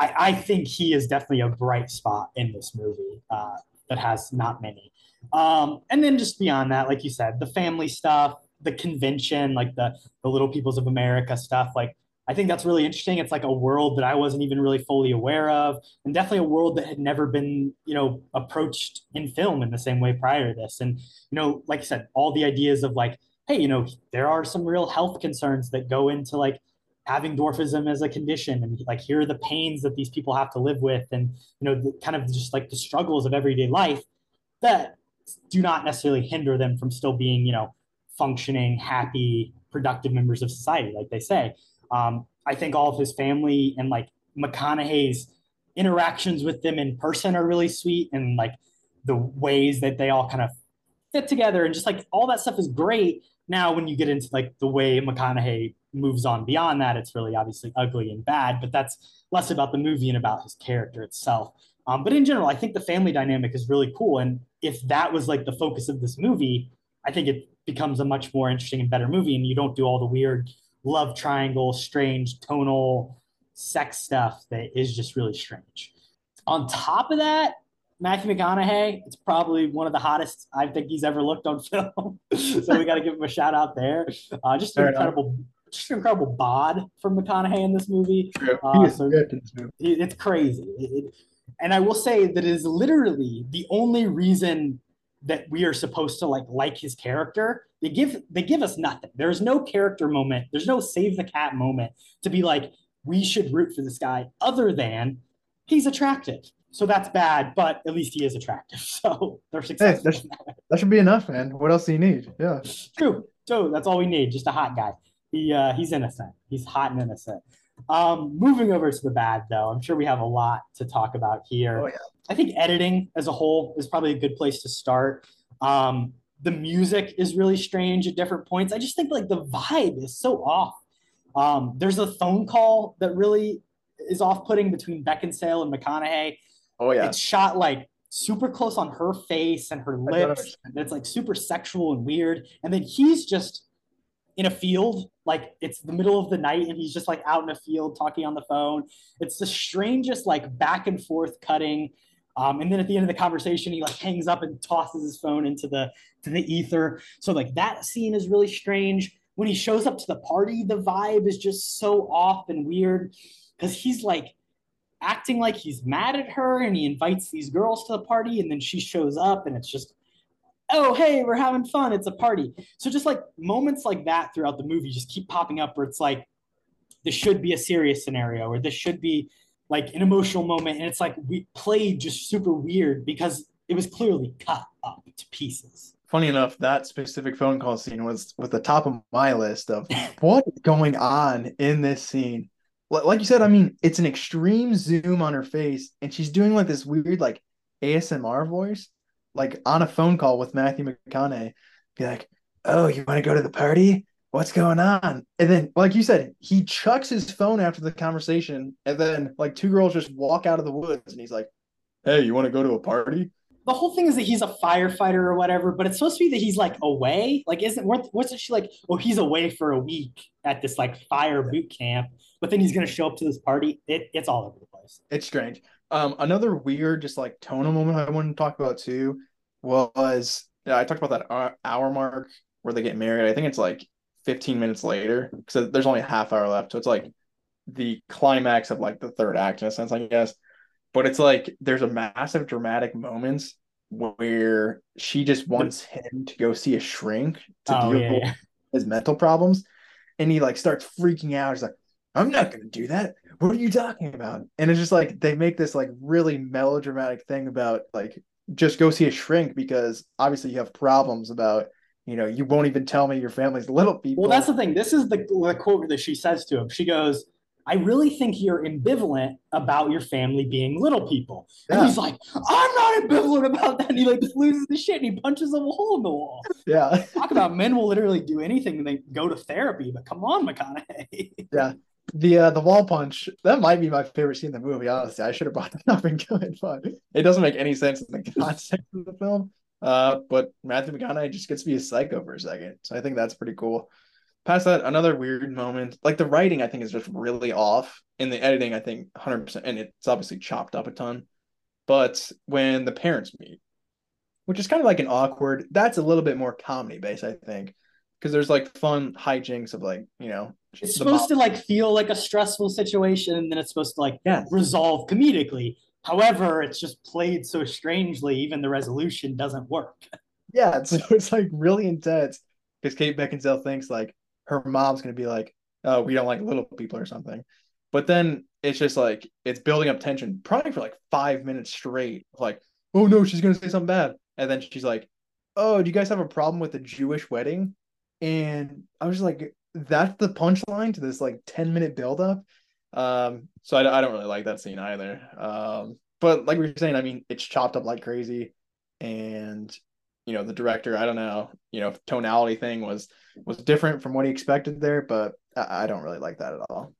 I think he is definitely a bright spot in this movie that has not many. And then just beyond that, like you said, the family stuff, the convention, like the Little Peoples of America stuff, like I think that's really interesting. It's like a world that I wasn't even really fully aware of, and definitely a world that had never been, approached in film in the same way prior to this. And, like I said, all the ideas of like, hey, there are some real health concerns that go into like having dwarfism as a condition. And like, here are the pains that these people have to live with. And, kind of just like the struggles of everyday life that do not necessarily hinder them from still being, functioning, happy, productive members of society, like they say. I think all of his family and like McConaughey's interactions with them in person are really sweet, and like the ways that they all kind of fit together and just like all that stuff is great. Now, when you get into like the way McConaughey moves on beyond that, it's really obviously ugly and bad, but that's less about the movie and about his character itself. But in general, I think the family dynamic is really cool. And if that was like the focus of this movie, I think it becomes a much more interesting and better movie, and you don't do all the weird love triangle, strange tonal sex stuff that is just really strange. On top of that, Matthew McConaughey, it's probably one of the hottest I think he's ever looked on film. So we got to give him a shout out there. Just an incredible bod from McConaughey in this movie. It's crazy. And I will say that it is literally the only reason that we are supposed to like his character. They give us nothing. There's no character moment. There's no save the cat moment to be like, we should root for this guy, other than he's attractive. So that's bad, but at least he is attractive. So they're successful. Hey, that should be enough, man. What else do you need? Yeah. True. So that's all we need. Just a hot guy. He's innocent. He's hot and innocent. Moving over to the bad, though, I'm sure we have a lot to talk about here. Oh, yeah. I think editing as a whole is probably a good place to start. The music is really strange at different points. I just think like the vibe is so off. There's a phone call that really is off-putting between Beckinsale and McConaughey. Oh yeah, it's shot like super close on her face and her lips, and it's like super sexual and weird. And then he's just in a field, like it's the middle of the night, and he's just like out in a field talking on the phone. It's the strangest like back and forth cutting. And then at the end of the conversation, he like hangs up and tosses his phone into the ether. So like that scene is really strange. When he shows up to the party, the vibe is just so off and weird, because he's like acting like he's mad at her, and he invites these girls to the party, and then she shows up, and it's just, oh, hey, we're having fun. It's a party. So just like moments like that throughout the movie just keep popping up, where it's like, this should be a serious scenario, or this should be like an emotional moment. And it's like we played just super weird because it was clearly cut up to pieces. Funny enough, that specific phone call scene was the top of my list of what is going on in this scene. Like you said, I mean, it's an extreme zoom on her face, and she's doing like this weird like ASMR voice, like on a phone call with Matthew McConaughey. Be like, oh, you want to go to the party? What's going on? And then, like you said, he chucks his phone after the conversation, and then like two girls just walk out of the woods, and he's like, hey, you want to go to a party? The whole thing is that he's a firefighter or whatever, but it's supposed to be that he's like away. Like, wasn't she like, oh, he's away for a week at this like fire boot camp, but then he's going to show up to this party. It's all over the place. It's strange. Another weird, just like tonal moment I wanted to talk about too was, I talked about that hour mark where they get married. I think it's like 15 minutes later, because there's only a half hour left, so it's like the climax of like the third act in a sense, I guess. But it's like there's a massive dramatic moments where she just wants him to go see a shrink to deal with his mental problems, and he like starts freaking out. He's like, I'm not gonna do that, what are you talking about? And it's just like they make this like really melodramatic thing about like, just go see a shrink because obviously you have problems about, you won't even tell me your family's little people. Well, that's the thing. This is the quote that she says to him. She goes, I really think you're ambivalent about your family being little people. Yeah. And he's like, I'm not ambivalent about that. And he like loses the shit and he punches a hole in the wall. Yeah. Talk about men will literally do anything and they go to therapy, but come on, McConaughey. Yeah. The wall punch, that might be my favorite scene in the movie, honestly. I should have brought that up in good fun. It doesn't make any sense in the context of the film. But Matthew McConaughey just gets to be a psycho for a second. So I think that's pretty cool. Past that, another weird moment, like the writing, I think is just really off, and the editing, I think 100%, and it's obviously chopped up a ton. But when the parents meet, which is kind of like an awkward, that's a little bit more comedy based, I think, because there's like fun hijinks of like, you know, it's supposed to like feel like a stressful situation, and then it's supposed to like resolve comedically. However, it's just played so strangely, even the resolution doesn't work. Yeah, so it's like really intense because Kate Beckinsale thinks like her mom's going to be like, oh, we don't like little people or something. But then it's just like, it's building up tension probably for like 5 minutes straight. Like, oh no, she's going to say something bad. And then she's like, oh, do you guys have a problem with the Jewish wedding? And I was just like, that's the punchline to this like 10-minute buildup. So I don't really like that scene either. But like we were saying, I mean, it's chopped up like crazy. And, you know, the director, I don't know, you know, tonality thing was different from what he expected there, but I don't really like that at all.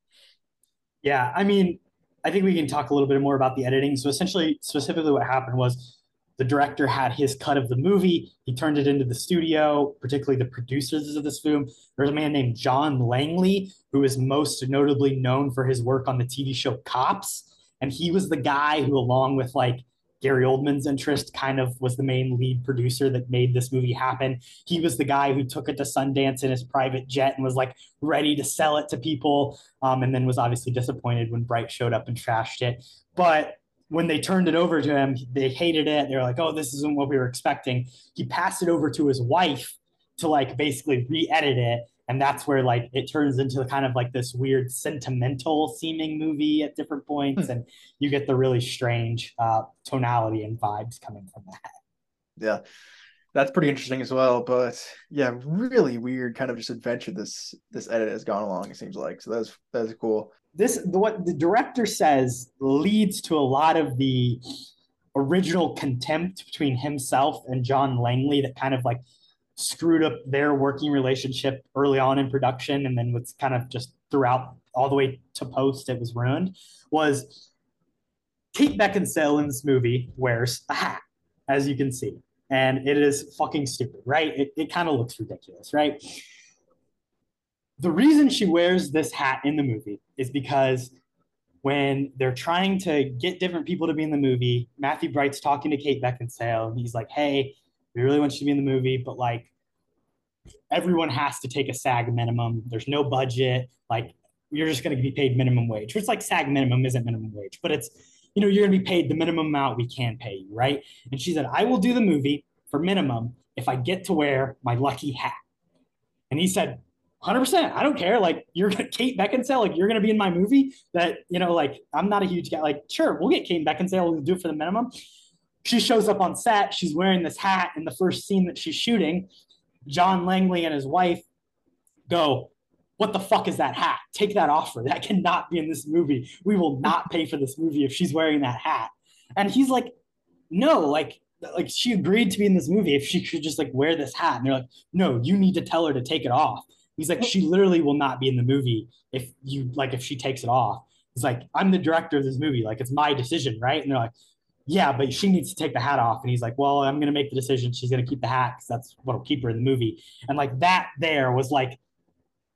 Yeah, I mean, I think we can talk a little bit more about the editing. So essentially, specifically what happened was the director had his cut of the movie. He turned it into the studio, particularly the producers of this film. There's a man named John Langley, who is most notably known for his work on the TV show Cops. And he was the guy who, along with like Gary Oldman's interest, kind of was the main lead producer that made this movie happen. He was the guy who took it to Sundance in his private jet and was like ready to sell it to people. And then was obviously disappointed when Bright showed up and trashed it. But when they turned it over to him, they hated it. They were like, oh, this isn't what we were expecting. He passed it over to his wife to like basically re-edit it. And that's where like it turns into kind of like this weird sentimental seeming movie at different points. And you get the really strange tonality and vibes coming from that. Yeah, that's pretty interesting as well. But yeah, really weird kind of just adventure this edit has gone along, it seems like. So that's cool. What the director says leads to a lot of the original contempt between himself and John Langley that kind of like screwed up their working relationship early on in production, and then what's kind of just throughout all the way to post it was ruined, was Kate Beckinsale in this movie wears a hat, as you can see, and it is fucking stupid, right? It kind of looks ridiculous, right? The reason she wears this hat in the movie is because when they're trying to get different people to be in the movie, Matthew Bright's talking to Kate Beckinsale, and he's like, hey, we really want you to be in the movie, but like everyone has to take a SAG minimum. There's no budget. Like you're just going to be paid minimum wage, which like SAG minimum isn't minimum wage, but it's, you know, you're going to be paid the minimum amount we can pay you, right? And she said, I will do the movie for minimum if I get to wear my lucky hat. And he said, 100%, I don't care. Like you're Kate Beckinsale, like you're going to be in my movie that, you know, like I'm not a huge guy. Like, sure, we'll get Kate Beckinsale. We'll do it for the minimum. She shows up on set. She's wearing this hat in the first scene that she's shooting. John Langley and his wife go, what the fuck is that hat? Take that off her. That cannot be in this movie. We will not pay for this movie if she's wearing that hat. And he's like, no, like she agreed to be in this movie if she could just like wear this hat. And they're like, no, you need to tell her to take it off. He's like, she literally will not be in the movie if you like, if she takes it off. He's like, I'm the director of this movie. Like, it's my decision, right? And they're like, yeah, but she needs to take the hat off. And he's like, well, I'm going to make the decision. She's going to keep the hat because that's what will keep her in the movie. And like that there was like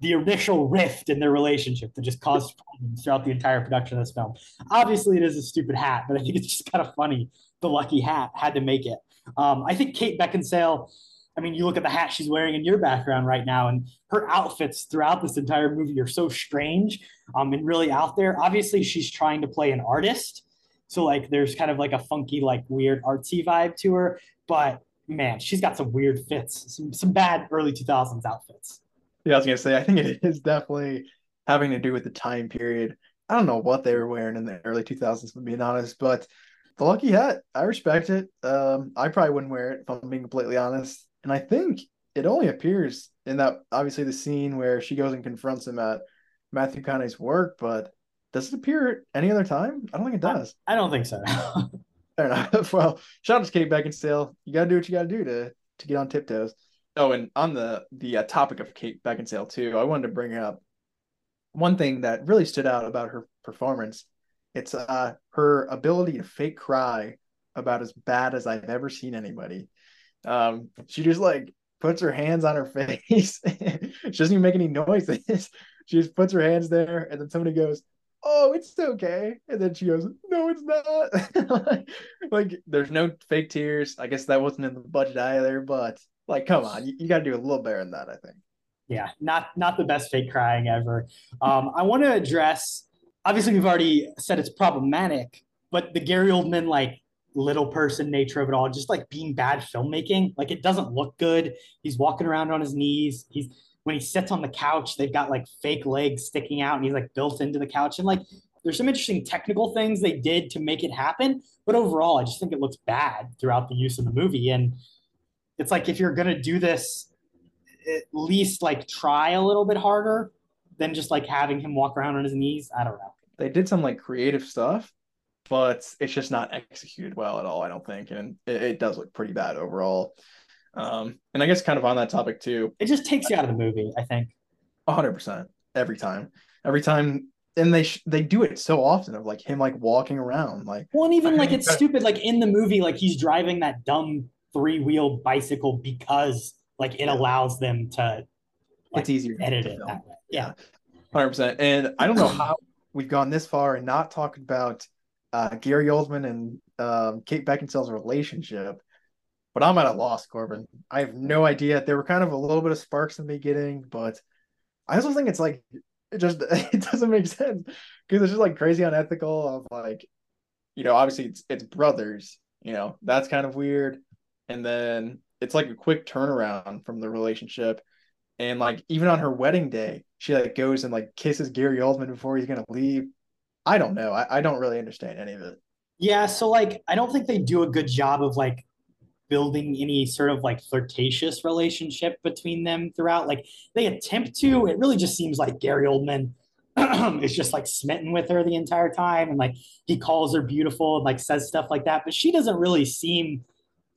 the initial rift in their relationship that just caused problems throughout the entire production of this film. Obviously, it is a stupid hat, but I think it's just kind of funny. The lucky hat had to make it. I think Kate Beckinsale, I mean, you look at the hat she's wearing in your background right now, and her outfits throughout this entire movie are so strange and really out there. Obviously, she's trying to play an artist. So like there's kind of like a funky, like weird artsy vibe to her, but man, she's got some weird fits, some bad early 2000s outfits. Yeah, I was going to say, I think it is definitely having to do with the time period. I don't know what they were wearing in the early 2000s, to be honest, but the lucky hat, I respect it. I probably wouldn't wear it if I'm being completely honest. And I think it only appears in that, obviously the scene where she goes and confronts him at Matthew McConaughey's work, but Does it appear any other time? I don't think it does. I don't think so. Fair enough. Well, shout out to Kate Beckinsale. You got to do what you got to do to get on Tiptoes. Oh, and on the topic of Kate Beckinsale, too, I wanted to bring up one thing that really stood out about her performance. It's her ability to fake cry about as bad as I've ever seen anybody. She just like puts her hands on her face. She doesn't even make any noises. She just puts her hands there, and then somebody goes, "Oh, it's okay," and then she goes, "No, it's not." like there's no fake tears. I guess that wasn't in the budget either, but like, come on, you got to do a little better than that, I think. Yeah, not the best fake crying ever. I want to address, obviously we've already said it's problematic, but the Gary Oldman like little person nature of it all, just like being bad filmmaking. Like it doesn't look good. He's walking around on his knees. When he sits on the couch, they've got like fake legs sticking out and he's like built into the couch. And like, there's some interesting technical things they did to make it happen. But overall, I just think it looks bad throughout the use of the movie. And it's like, if you're going to do this, at least like try a little bit harder than just like having him walk around on his knees. I don't know. They did some like creative stuff, but it's just not executed well at all, I don't think. And it does look pretty bad overall. And I guess kind of on that topic too, it just takes you out of the movie, I think. 100% every time. And they do it so often of like him like walking around like, well, and even like it's stupid, like in the movie, like he's driving that dumb 3-wheeled bicycle because like it allows them to like, it's easier edit it that way. Yeah, 100%. And I don't know how we've gone this far and not talked about Gary Oldman and Kate Beckinsale's relationship. But I'm at a loss, Corbin. I have no idea. There were kind of a little bit of sparks in the beginning, but I also think it's like, it doesn't make sense because it's just like crazy unethical of like, you know, obviously it's brothers, you know, that's kind of weird. And then it's like a quick turnaround from the relationship. And like, even on her wedding day, she like goes and like kisses Gary Oldman before he's going to leave. I don't know. I don't really understand any of it. Yeah. So like, I don't think they do a good job of like, building any sort of like flirtatious relationship between them throughout. Like they attempt to, it really just seems like Gary Oldman is just like smitten with her the entire time. And like, he calls her beautiful and like says stuff like that, but she doesn't really seem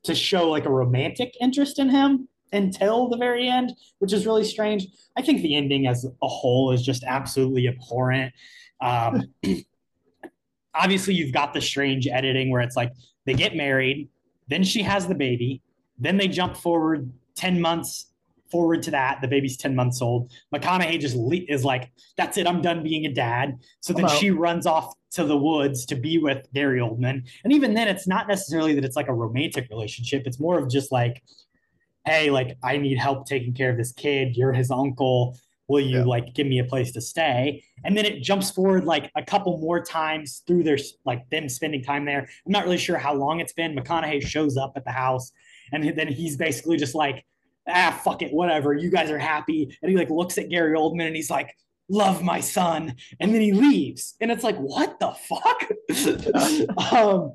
to show like a romantic interest in him until the very end, which is really strange. I think the ending as a whole is just absolutely abhorrent. Obviously you've got the strange editing where it's like they get married, then she has the baby. Then they jump forward 10 months forward to that. The baby's 10 months old. McConaughey just is like, that's it. I'm done being a dad. So then she runs off to the woods to be with Gary Oldman. And even then, it's not necessarily that it's like a romantic relationship. It's more of just like, hey, like I need help taking care of this kid. You're his uncle. Will you like give me a place to stay? And then it jumps forward like a couple more times through their like them spending time there. I'm not really sure how long it's been. McConaughey shows up at the house and then he's basically just like, fuck it, whatever. You guys are happy. And he like looks at Gary Oldman and he's like, love my son. And then he leaves. And it's like, what the fuck?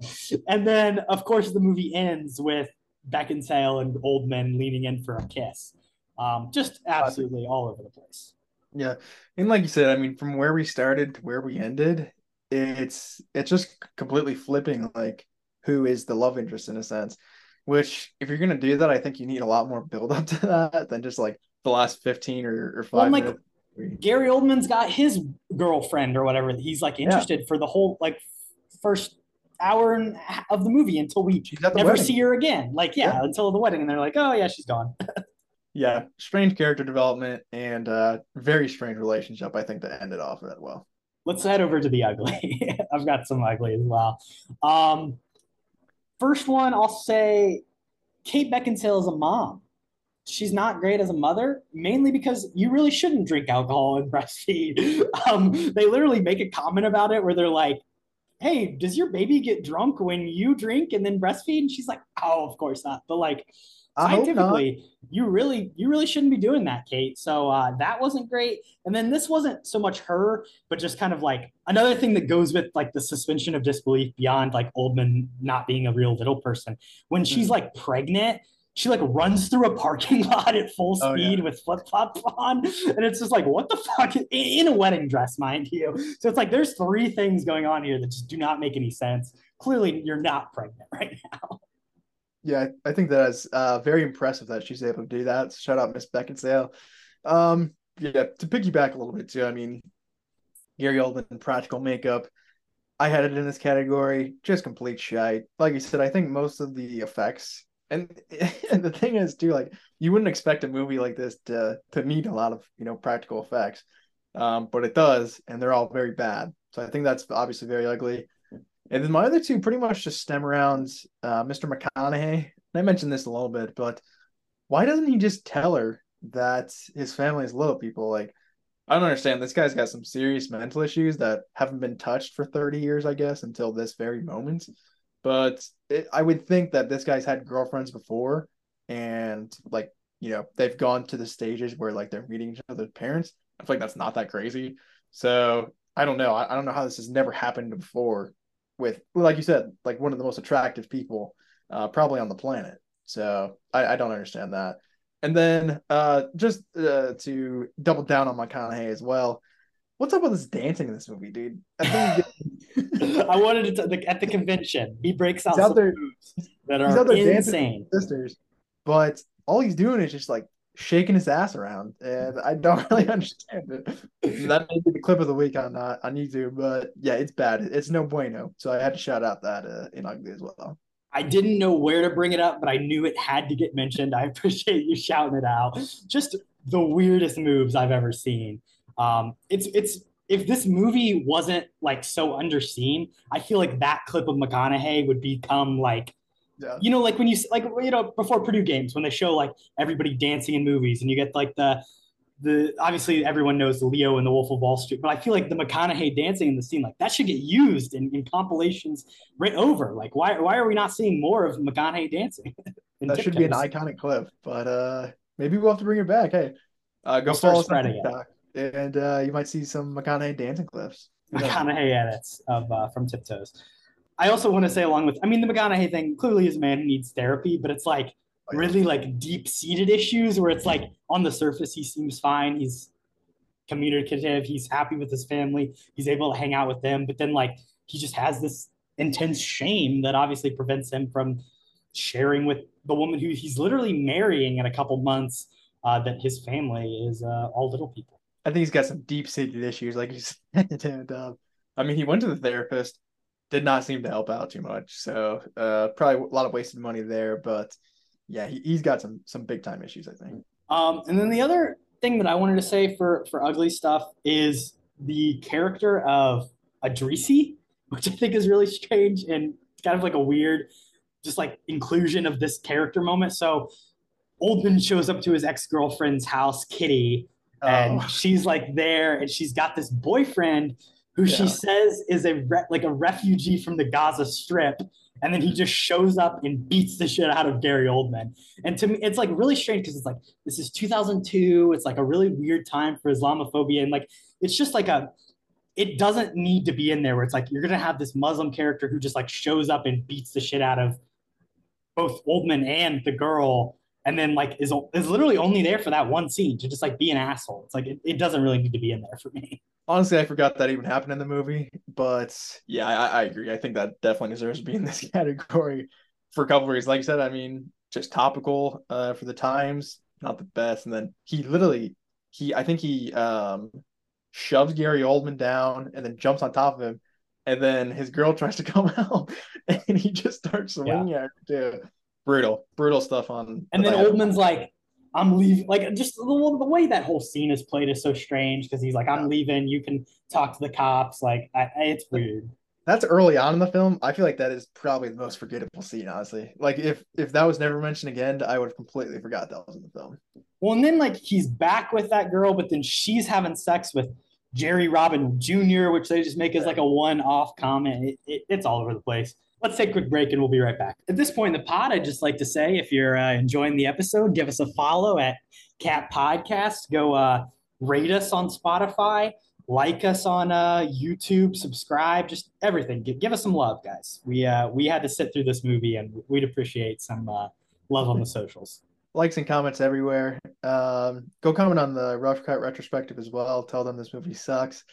And then of course the movie ends with Beckinsale and Oldman leaning in for a kiss. Just absolutely all over the place. Yeah. And like you said, I mean, from where we started to where we ended, it's just completely flipping like who is the love interest in a sense, which if you're going to do that, I think you need a lot more build up to that than just like the last 15 or 5 minutes. Like, Gary Oldman's got his girlfriend or whatever. He's like interested for the whole like first hour and of the movie until we never see her again. Like, until the wedding. And they're like, oh yeah, she's gone. Yeah, strange character development and very strange relationship, I think, to end it off that well. Let's head over to the ugly. I've got some ugly as well. First one, I'll say Kate Beckinsale is a mom. She's not great as a mother, mainly because you really shouldn't drink alcohol and breastfeed. They literally make a comment about it where they're like, hey, does your baby get drunk when you drink and then breastfeed? And she's like, oh, of course not. But like, scientifically, you really shouldn't be doing that, Kate. So that wasn't great. And then this wasn't so much her, but just kind of like another thing that goes with like the suspension of disbelief beyond like Oldman not being a real little person. When she's like pregnant she like runs through a parking lot at full speed with flip-flops on. And it's just like, what the fuck? In a wedding dress, mind you. So it's like, there's three things going on here that just do not make any sense. Clearly you're not pregnant right now. Yeah, I think that is very impressive that she's able to do that. Shout out Miss Beckinsale. Yeah, to piggyback a little bit too, I mean, Gary Oldman, practical makeup. I had it in this category, just complete shite. Like you said, I think most of the effects, and the thing is too, like you wouldn't expect a movie like this to need a lot of, you know, practical effects, but it does, and they're all very bad. So I think that's obviously very ugly. And then my other two pretty much just stem around Mr. McConaughey. And I mentioned this a little bit, but why doesn't he just tell her that his family is low, people? Like, I don't understand. This guy's got some serious mental issues that haven't been touched for 30 years, I guess, until this very moment. But I would think that this guy's had girlfriends before, and, like, you know, they've gone to the stages where, like, they're meeting each other's parents. I feel like that's not that crazy. So I don't know. I don't know how this has never happened before with, like you said, like one of the most attractive people probably on the planet. So I don't understand that. And then just to double down on McConaughey as well, what's up with this dancing in this movie, dude? I think I wanted to at the convention, he breaks out some moves that are insane. Sisters, but all he's doing is just like shaking his ass around, and I don't really understand it. So that may be the clip of the week on YouTube, but yeah, it's bad. It's no bueno. So I had to shout out that in ugly as well. I didn't know where to bring it up, but I knew it had to get mentioned. I appreciate you shouting it out. Just the weirdest moves I've ever seen. It's if this movie wasn't like so underseen, I feel like that clip of McConaughey would become like, you know, like when you before Purdue games when they show like everybody dancing in movies, and you get like the obviously everyone knows Leo and the Wolf of Wall Street, but I feel like the McConaughey dancing in the scene, like that should get used in compilations right over. Like why are we not seeing more of McConaughey dancing? That Tiptoes should be an iconic clip, but maybe we'll have to bring it back. Hey, go follow us on TikTok, and you might see some McConaughey dancing clips. McConaughey edits of from Tiptoes. I also want to say along with, I mean, the McConaughey thing clearly is a man who needs therapy, but it's like really like deep-seated issues where it's like on the surface, he seems fine. He's communicative. He's happy with his family. He's able to hang out with them. But then like, he just has this intense shame that obviously prevents him from sharing with the woman who he's literally marrying in a couple months that his family is all little people. I think he's got some deep-seated issues. Like you said, and, I mean, he went to the therapist. Did not seem to help out too much. So probably a lot of wasted money there. But yeah, he's got some big time issues, I think. And then the other thing that I wanted to say for ugly stuff is the character of Adrisi, which I think is really strange and kind of like a weird, just like inclusion of this character moment. So Oldman shows up to his ex-girlfriend's house, Kitty, and she's like there and she's got this boyfriend who she says is a refugee from the Gaza Strip, and then he just shows up and beats the shit out of Gary Oldman. And to me, it's like really strange because it's like this is 2002. It's like a really weird time for Islamophobia, and like it's just like it doesn't need to be in there. Where it's like you're gonna have this Muslim character who just like shows up and beats the shit out of both Oldman and the girl, and then like is literally only there for that one scene to just like be an asshole. It's like it doesn't really need to be in there for me. Honestly, I forgot that even happened in the movie, but yeah, I agree. I think that definitely deserves to be in this category for a couple of reasons. Like I said, I mean, just topical for the times, not the best. And then he shoves Gary Oldman down and then jumps on top of him. And then his girl tries to come out and he just starts swinging at her too. Brutal stuff on. And then Oldman's like, I'm leaving. Like, just the way that whole scene is played is so strange because he's like, I'm leaving. You can talk to the cops. Like, it's weird. That's early on in the film. I feel like that is probably the most forgettable scene, honestly. Like, if that was never mentioned again, I would have completely forgot that was in the film. Well, and then, like, he's back with that girl, but then she's having sex with Jerry Robin Jr., which they just make as, like, a one-off comment. It's all over the place. Let's take a quick break and we'll be right back. At this point in the pod, I'd just like to say, if you're enjoying the episode, give us a follow at Cat Podcast. Go rate us on Spotify, like us on YouTube, subscribe, just everything. Give us some love, guys. We had to sit through this movie and we'd appreciate some Love on the socials. Likes and comments everywhere. Go comment on the Rough Cut Retrospective as well. Tell them this movie sucks.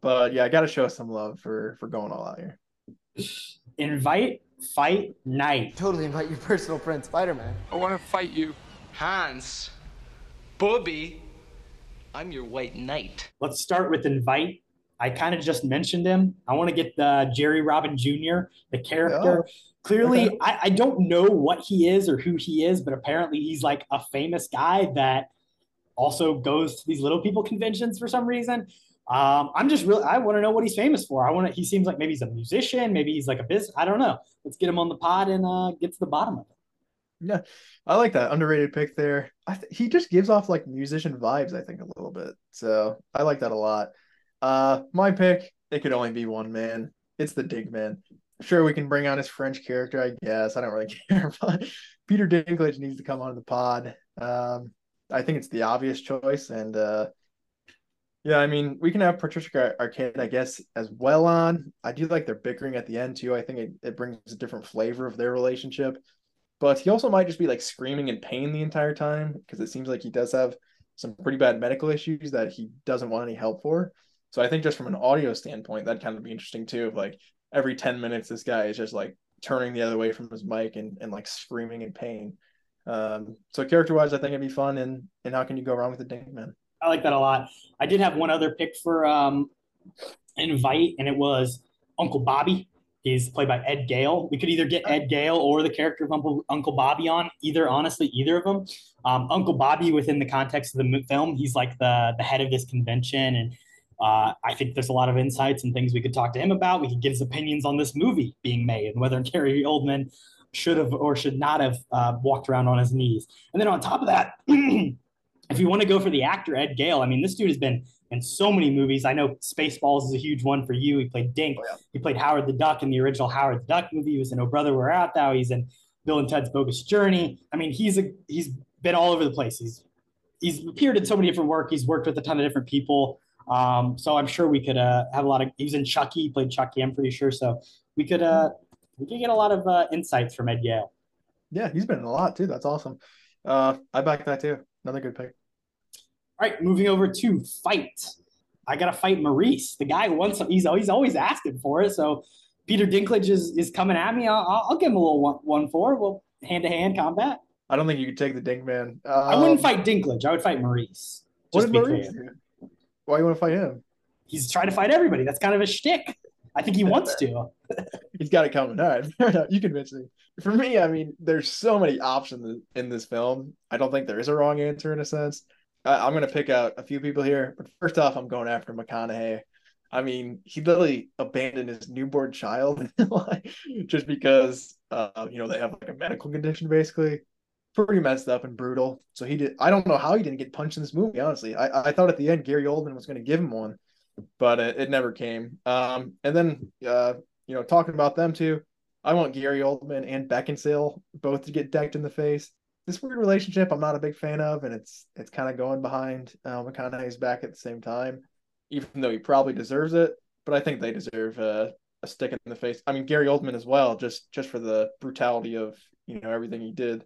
But yeah, I got to show us some love for going all out here. Invite fight night. Totally invite your personal friend, Spider-Man. I want to fight you. Hans, Bobby, I'm your white knight. Let's start with invite. I kind of just mentioned him. I want to get the Jerry Robin Jr., the character. Oh. Clearly, I don't know what he is or who he is, but apparently he's like a famous guy that also goes to these little people conventions for some reason. I'm just really, I want to know what he's famous for. He seems like maybe he's a musician, maybe he's like a business. I don't know. Let's get him on the pod and get to the bottom of it. Yeah, I like that underrated pick there. He just gives off like musician vibes, I think, a little bit. So I like that a lot. My pick, it could only be one man. It's the Dig Man. Sure, we can bring on his French character, I guess. I don't really care. But Peter Dinklage needs to come on the pod. I think it's the obvious choice. And yeah, I mean, we can have Patricia Arquette, I guess, as well on. I do like their bickering at the end, too. I think it brings a different flavor of their relationship. But he also might just be like screaming in pain the entire time, because it seems like he does have some pretty bad medical issues that he doesn't want any help for. So I think just from an audio standpoint, that'd kind of be interesting too. Of like every 10 minutes, this guy is just like turning the other way from his mic and like screaming in pain. So character wise, I think it'd be fun. And how can you go wrong with the Dink Man? I like that a lot. I did have one other pick for invite, and it was Uncle Bobby. He's played by Ed Gale. We could either get Ed Gale or the character of Uncle Bobby on. Honestly, either of them. Uncle Bobby, within the context of the film, he's like the head of this convention. And I think there's a lot of insights and things we could talk to him about. We could get his opinions on this movie being made and whether Gary Oldman should have or should not have walked around on his knees. And then on top of that, if you want to go for the actor, Ed Gale, I mean, this dude has been in so many movies. I know Spaceballs is a huge one for you. He played Dink. Oh, yeah. He played Howard the Duck in the original Howard the Duck movie. He was in Oh Brother, Where Art Thou? He's in Bill and Ted's Bogus Journey. I mean, he's been all over the place. He's appeared in so many different work. He's worked with a ton of different people. So I'm sure we could have a lot of. He was in Chucky. He played Chucky, I'm pretty sure. So we could get a lot of insights from Ed Gale. Yeah, he's been in a lot too. That's awesome. I back that too. Another good pick. All right, moving over to fight. I got to fight Maurice. The guy wants something. He's always asking for it. So Peter Dinklage is coming at me. I'll give him a little 1-4. We'll hand-to-hand combat. I don't think you could take the Dink Man. I wouldn't fight Dinklage. I would fight Maurice. What did Maurice do? Why you want to fight him? He's trying to fight everybody. That's kind of a shtick. I think he wants to. He's got it coming. All right, fair enough. You convinced me. For me, I mean, there's so many options in this film. I don't think there is a wrong answer in a sense. I'm going to pick out a few people here, but first off, I'm going after McConaughey. I mean, he literally abandoned his newborn child just because, they have like a medical condition, basically. Pretty messed up and brutal. So he did. I don't know how he didn't get punched in this movie, honestly. I thought at the end, Gary Oldman was going to give him one, but it never came. And then, talking about them too, I want Gary Oldman and Beckinsale both to get decked in the face. This weird relationship I'm not a big fan of, and it's kind of going behind McConaughey's back at the same time, even though he probably deserves it. But I think they deserve a stick in the face. I mean, Gary Oldman as well, just for the brutality of everything he did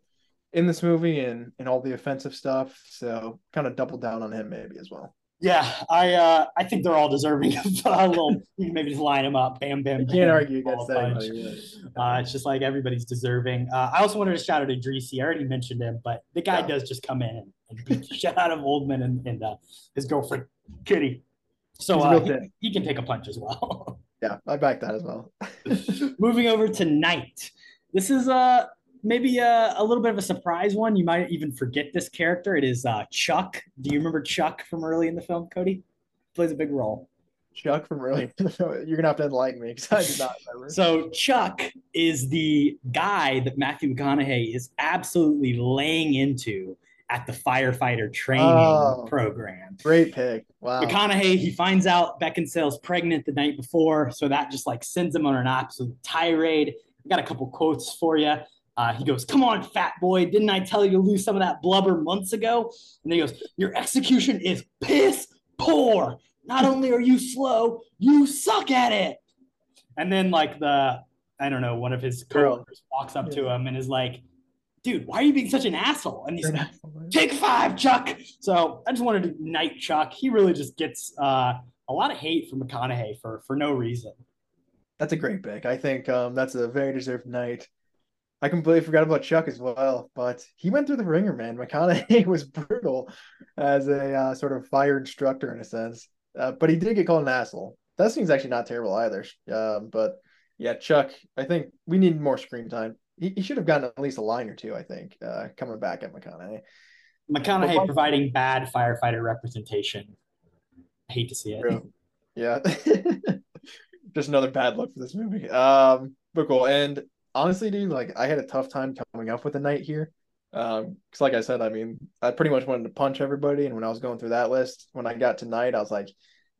in this movie and all the offensive stuff. So kind of double down on him maybe as well. Yeah, I think they're all deserving of a little. You can maybe just line them up, bam, bam, bam. You can't argue against that. It's just like everybody's deserving. I also wanted to shout out Idrisi. I already mentioned him, but the guy does just come in and beat the shit out of Oldman and his girlfriend, Kitty. So he can take a punch as well. Yeah, I back that as well. Moving over to Knight. This is maybe a little bit of a surprise one. You might even forget this character. It is Chuck. Do you remember Chuck from early in the film, Cody? Plays a big role. Chuck from early. You're going to have to enlighten me because I do not remember. So Chuck is the guy that Matthew McConaughey is absolutely laying into at the firefighter training program. Great pick. Wow. McConaughey, he finds out Beckinsale's pregnant the night before, so that just like sends him on an absolute tirade. I got a couple quotes for you. He goes, "Come on, fat boy. Didn't I tell you to lose some of that blubber months ago?" And then he goes, "Your execution is piss poor. Not only are you slow, you suck at it." And then like one of his coworkers walks up to him and is like, dude, why are you being such an asshole? And he's like, take five, Chuck. So I just wanted to knight Chuck. He really just gets a lot of hate from McConaughey for no reason. That's a great pick. I think that's a very deserved knight. I completely forgot about Chuck as well, but he went through the ringer, man. McConaughey was brutal as a sort of fire instructor in a sense, but he did get called an asshole. That scene's actually not terrible either, but yeah, Chuck, I think we need more screen time. He should have gotten at least a line or two, I think, coming back at McConaughey. McConaughey providing bad firefighter representation. I hate to see it. True. Yeah. Just another bad look for this movie. But cool. And honestly, dude, like, I had a tough time coming up with a night here. Because like I said, I mean, I pretty much wanted to punch everybody. And when I was going through that list, when I got to night, I was like,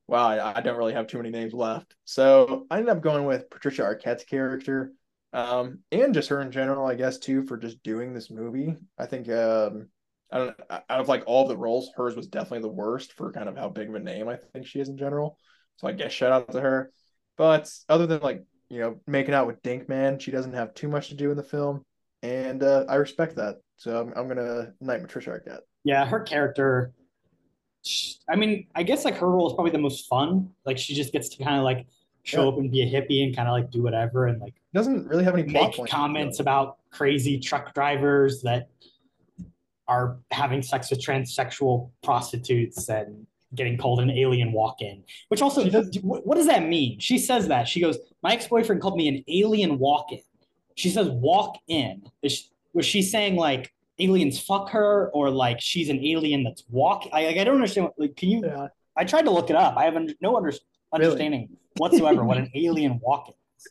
wow, I don't really have too many names left. So I ended up going with Patricia Arquette's character. And just her in general, I guess, too, for just doing this movie. I think out of like all the roles, hers was definitely the worst for kind of how big of a name I think she is in general. So I guess shout out to her. But other than like, you know, making out with Dinkman, she doesn't have too much to do in the film. And I respect that. So I'm going to knight Patricia Arquette. Yeah, her character, I mean, I guess like her role is probably the most fun. Like she just gets to kind of like show up and be a hippie and kind of like do whatever and like doesn't really have any plot make comments about crazy truck drivers that are having sex with transsexual prostitutes and getting called an alien walk-in, which also what does that mean? She says that she goes, my ex-boyfriend called me an alien walk-in. She says walk-in. Was she saying like aliens fuck her or like she's an alien that's walking? I don't understand what, like, can you I tried to look it up. I have no understanding whatsoever what an alien walk-in is.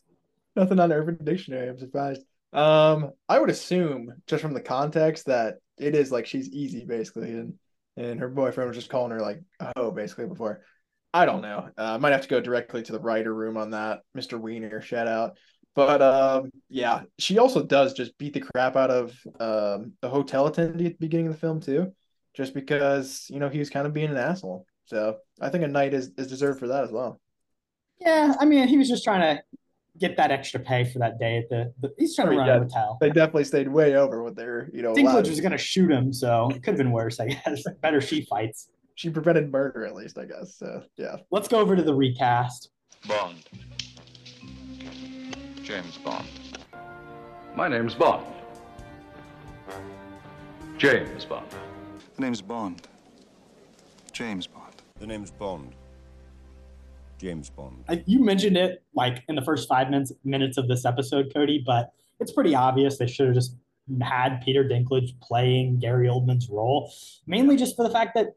Nothing on Urban Dictionary, I'm surprised. I would assume just from the context that it is like she's easy basically, and her boyfriend was just calling her like oh basically before. I don't know. I might have to go directly to the writer room on that. Mr. Wiener, shout out. But yeah, she also does just beat the crap out of the hotel attendee at the beginning of the film too, just because, you know, he was kind of being an asshole. So I think a knight is deserved for that as well. Yeah, I mean, he was just trying to get that extra pay for that day at the he's trying to run a hotel. They definitely stayed way over what they're, you know. Dinklage was going to shoot him, so it could have been worse, I guess. Better she fights. She prevented murder, at least, I guess. So, yeah. Let's go over to the recast. Bond. James Bond. My name's Bond. James Bond. The name's Bond. James Bond. The name's Bond. James Bond. You mentioned it like in the first 5 minutes of this episode, Kody, but it's pretty obvious they should have just had Peter Dinklage playing Gary Oldman's role, mainly just for the fact that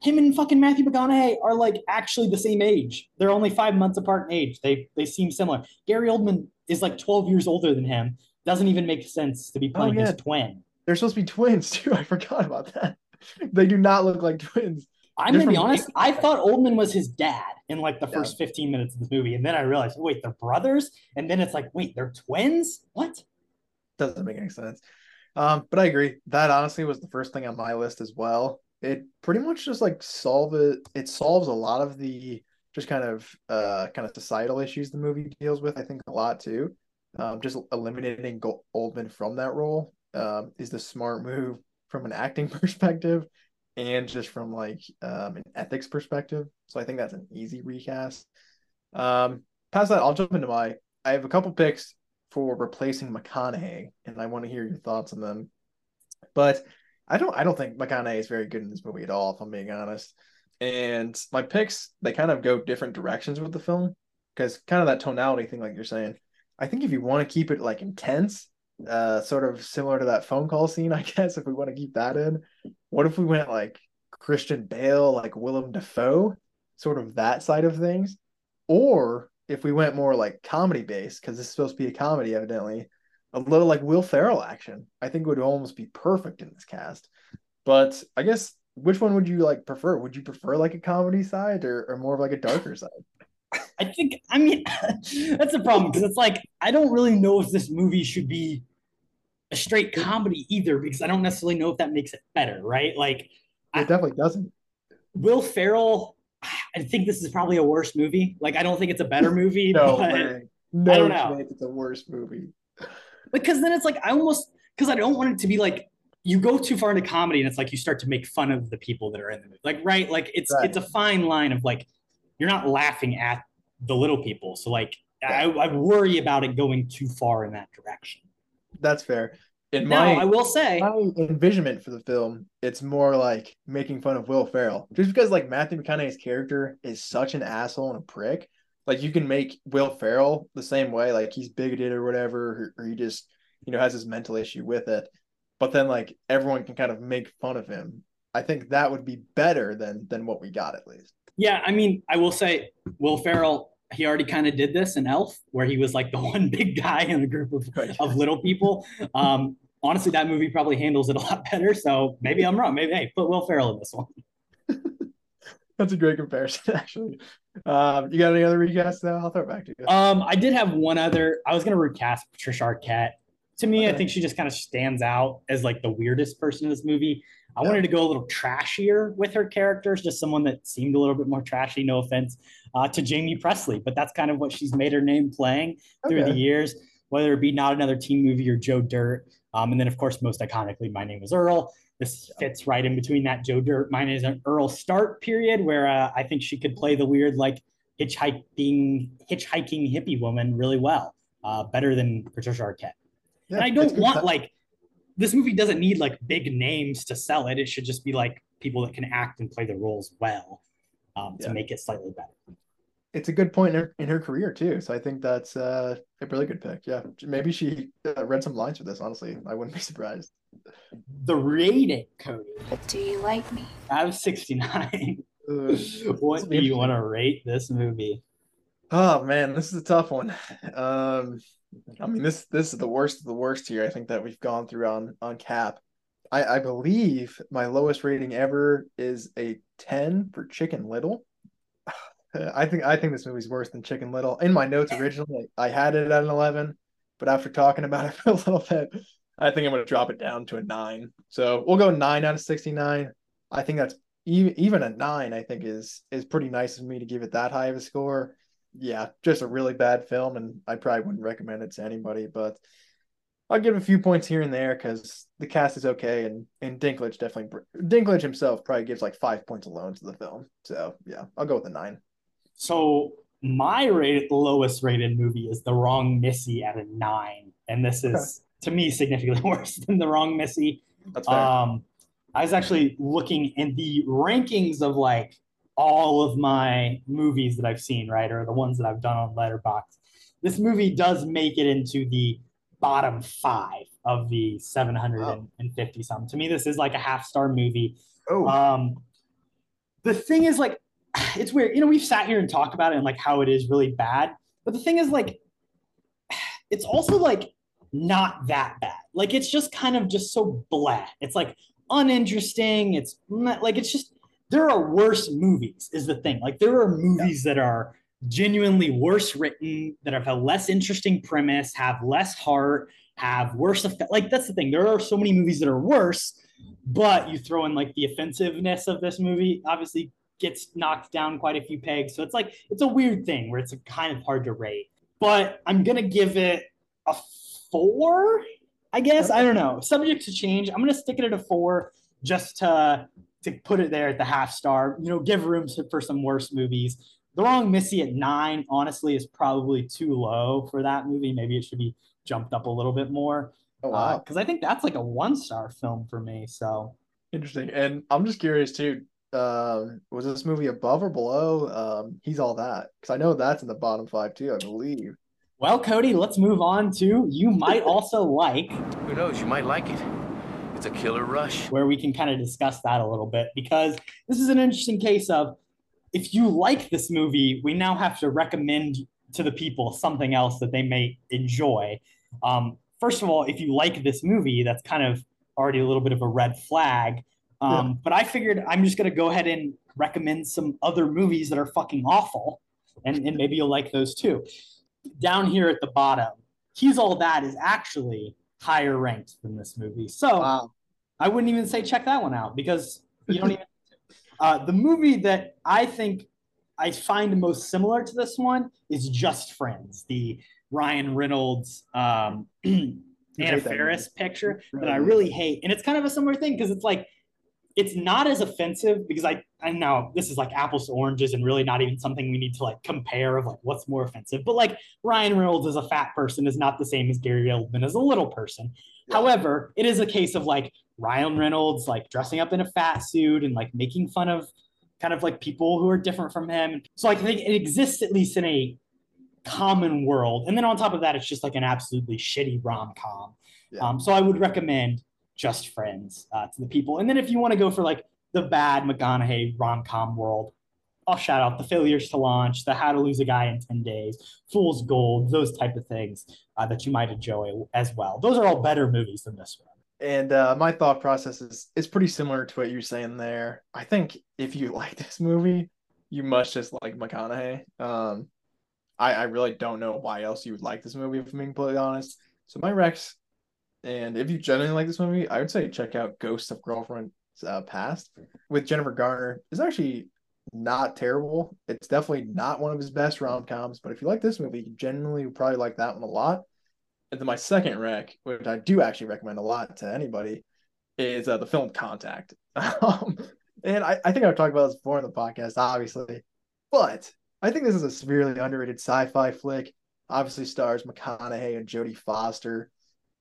him and fucking Matthew McConaughey are like actually the same age. They're only 5 months apart in age. They seem similar. Gary Oldman is like 12 years older than him. Doesn't even make sense to be playing his twin. They're supposed to be twins too. I forgot about that. They do not look like twins. I'm going to be honest, I thought Oldman was his dad in like the first 15 minutes of the movie. And then I realized, wait, they're brothers? And then it's like, wait, they're twins? What? Doesn't make any sense. But I agree. That honestly was the first thing on my list as well. It pretty much just like solves a lot of the just kind of societal issues the movie deals with, I think, a lot too. Just eliminating Oldman from that role is the smart move from an acting perspective. And just from like an ethics perspective. So I think that's an easy recast. Past that, I'll jump into I have a couple picks for replacing McConaughey, and I want to hear your thoughts on them. But I don't think McConaughey is very good in this movie at all, if I'm being honest. And my picks, they kind of go different directions with the film, because kind of that tonality thing, like you're saying. I think if you want to keep it like intense, sort of similar to that phone call scene, I guess, if we want to keep that in. What if we went like Christian Bale, like Willem Dafoe, sort of that side of things? Or if we went more like comedy based, because this is supposed to be a comedy, evidently, a little like Will Ferrell action, I think would almost be perfect in this cast. But I guess, which one would you like prefer? Would you prefer like a comedy side or more of like a darker side? I think, I mean, that's the problem, because it's like, I don't really know if this movie should be a straight comedy either, because I don't necessarily know if that makes it better, right? Like, it definitely doesn't. Will Ferrell, I think this is probably a worse movie. Like, I don't think it's a better movie. No, but I don't know. It's a worse movie. Because then it's like, I almost, because I don't want it to be like you go too far into comedy and it's like you start to make fun of the people that are in the movie. Like, right? Like it's a fine line of like, you're not laughing at the little people. So like, I worry about it going too far in that direction. That's fair. Now, I will say my envisionment for the film, it's more like making fun of Will Ferrell, just because like Matthew McConaughey's character is such an asshole and a prick. Like you can make Will Ferrell the same way, like he's bigoted or whatever, or he just, you know, has this mental issue with it. But then like everyone can kind of make fun of him. I think that would be better than what we got, at least. Yeah, I mean, I will say Will Ferrell, he already kind of did this in Elf, where he was like the one big guy in a group of little people. Honestly, that movie probably handles it a lot better. So maybe I'm wrong. Maybe, hey, put Will Ferrell in this one. That's a great comparison, actually. You got any other recasts now? I'll throw it back to you. I did have one other. I was going to recast Patricia Arquette. To me, I think she just kind of stands out as like the weirdest person in this movie. I wanted to go a little trashier with her characters, just someone that seemed a little bit more trashy, no offense, to Jamie Presley. But that's kind of what she's made her name playing through the years, whether it be Not Another Teen Movie or Joe Dirt. And then, of course, most iconically, My Name Is Earl. This fits right in between that Joe Dirt, My Name Is Earl start period, where I think she could play the weird, like, hitchhiking hippie woman really well, better than Patricia Arquette. Yeah, and I don't want, like, this movie doesn't need, like, big names to sell it. It should just be, like, people that can act and play the roles well to make it slightly better. It's a good point in her career, too. So I think that's a really good pick. Yeah. Maybe she read some lines for this, honestly. I wouldn't be surprised. The rating, Cody. Do you like me? Out of 69. What do you want to rate this movie? Oh, man, this is a tough one. I mean, this is the worst of the worst here, I think, that we've gone through on Cap. I believe my lowest rating ever is a 10 for Chicken Little. I think this movie's worse than Chicken Little. In my notes originally, I had it at an 11, but after talking about it for a little bit, I think I'm going to drop it down to a 9. So we'll go 9 out of 69. I think that's even a 9, I think, is pretty nice of me to give it that high of a score. Yeah, just a really bad film, and I probably wouldn't recommend it to anybody, but I'll give a few points here and there because the cast is okay, and Dinklage himself probably gives like 5 points alone to the film. So yeah, I'll go with a 9. So my lowest rated movie is The Wrong Missy at a 9, and this is, to me, significantly worse than The Wrong Missy. That's fair. I was actually looking in the rankings of like all of my movies that I've seen, right, or the ones that I've done on Letterboxd. This movie does make it into the bottom 5 of the 750 something. To me, this is like a half-star movie. Oh. The thing is, like, it's weird. You know, we've sat here and talked about it and like how it is really bad. But the thing is, like, it's also like not that bad. Like, it's just kind of just so blah. It's like uninteresting. It's not, like, it's just, there are worse movies is the thing. Like, there are movies that are genuinely worse written, that have a less interesting premise, have less heart, have worse effect. Like, that's the thing. There are so many movies that are worse, but you throw in like the offensiveness of this movie, obviously gets knocked down quite a few pegs. So it's like, it's a weird thing where it's a kind of hard to rate, but I'm going to give it a 4, I guess. I don't know. Subject to change. I'm going to stick it at a 4 just to put it there at the half star, you know, give room for some worse movies. The Wrong Missy at 9, honestly, is probably too low for that movie. Maybe it should be jumped up a little bit more. Oh, wow. Because I think that's like a 1-star film for me. So interesting. And I'm just curious too, was this movie above or below He's All That? Because I know that's in the bottom 5 too, I believe. Well, Cody, let's move on to You Might Also Like. Who knows? You might like it. It's a killer rush. Where we can kind of discuss that a little bit, because this is an interesting case of, if you like this movie, we now have to recommend to the people something else that they may enjoy. First of all, if you like this movie, that's kind of already a little bit of a red flag. But I figured I'm just going to go ahead and recommend some other movies that are fucking awful, and maybe you'll like those too. Down here at the bottom, He's All That is actually higher ranked than this movie. So I wouldn't even say check that one out, because you don't even... the movie that I think I find most similar to this one is Just Friends, the Ryan Reynolds Anna Faris picture that I really hate. And it's kind of a similar thing because it's like, it's not as offensive because I know this is like apples to oranges and really not even something we need to like compare of like what's more offensive. But like Ryan Reynolds as a fat person is not the same as Gary Oldman as a little person. Yeah. However, it is a case of like Ryan Reynolds like dressing up in a fat suit and like making fun of kind of like people who are different from him. So like, I think it exists at least in a common world. And then on top of that, it's just like an absolutely shitty rom-com. Yeah. So I would recommend Just Friends to the people. And then if you want to go for like the bad McConaughey rom-com world, I'll shout out The Failures to Launch, the How to Lose a Guy in 10 Days, Fool's Gold, those type of things that you might enjoy as well. Those are all better movies than this one. And my thought process is pretty similar to what you're saying there. I think if you like this movie, you must just like McConaughey. I really don't know why else you would like this movie, if I'm being completely honest. So my recs, and if you genuinely like this movie, I would say check out Ghosts of Girlfriend's Past with Jennifer Garner. It's actually not terrible. It's definitely not one of his best rom-coms, but if you like this movie, you generally would probably like that one a lot. And then my second rec, which I do actually recommend a lot to anybody, is the film Contact. And I think I've talked about this before in the podcast, obviously, but I think this is a severely underrated sci-fi flick. Obviously stars McConaughey and Jodie Foster.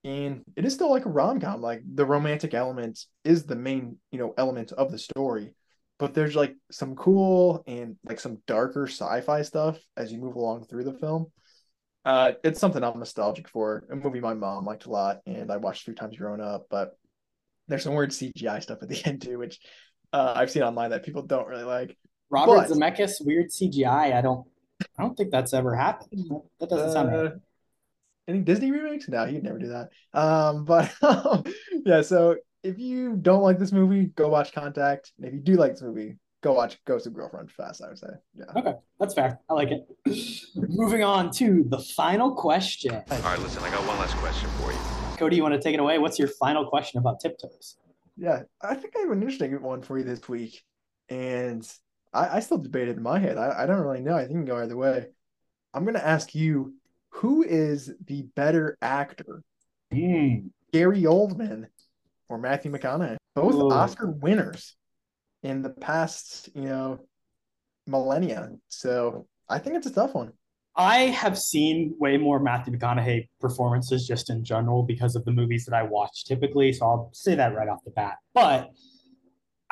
And it is still like a rom-com. Like the romantic element is the main, element of the story. But there's like some cool and like some darker sci-fi stuff as you move along through the film. It's something I'm nostalgic for. A movie my mom liked a lot and I watched 3 times growing up. But there's some weird CGI stuff at the end too, which I've seen online that people don't really like. Robert Zemeckis, weird CGI. I don't think that's ever happened. That doesn't sound right. Any Disney remakes? No, he'd never do that. Yeah, so if you don't like this movie, go watch Contact. And if you do like this movie, go watch Ghost of Girlfriend's Past, I would say. Yeah. Okay, that's fair. I like it. Moving on to the final question. All right, listen, I got one last question for you. Kody, you want to take it away? What's your final question about Tiptoes? Yeah, I think I have an interesting one for you this week. And I still debate it in my head. I don't really know. I think it can go either way. I'm going to ask you, who is the better actor, Gary Oldman or Matthew McConaughey? Both Oscar winners in the past, millennia. So I think it's a tough one. I have seen way more Matthew McConaughey performances just in general because of the movies that I watch typically. So I'll say that right off the bat. But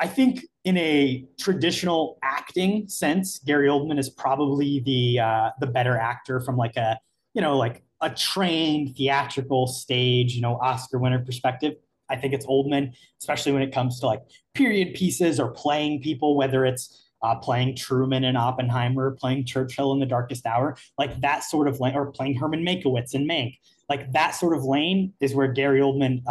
I think in a traditional acting sense, Gary Oldman is probably the better actor from like a, like a trained theatrical stage, Oscar winner perspective. I think it's Oldman, especially when it comes to like period pieces or playing people, whether it's playing Truman in Oppenheimer, playing Churchill in The Darkest Hour, like that sort of lane, or playing Herman Mankiewicz in Mank. Like that sort of lane is where Gary Oldman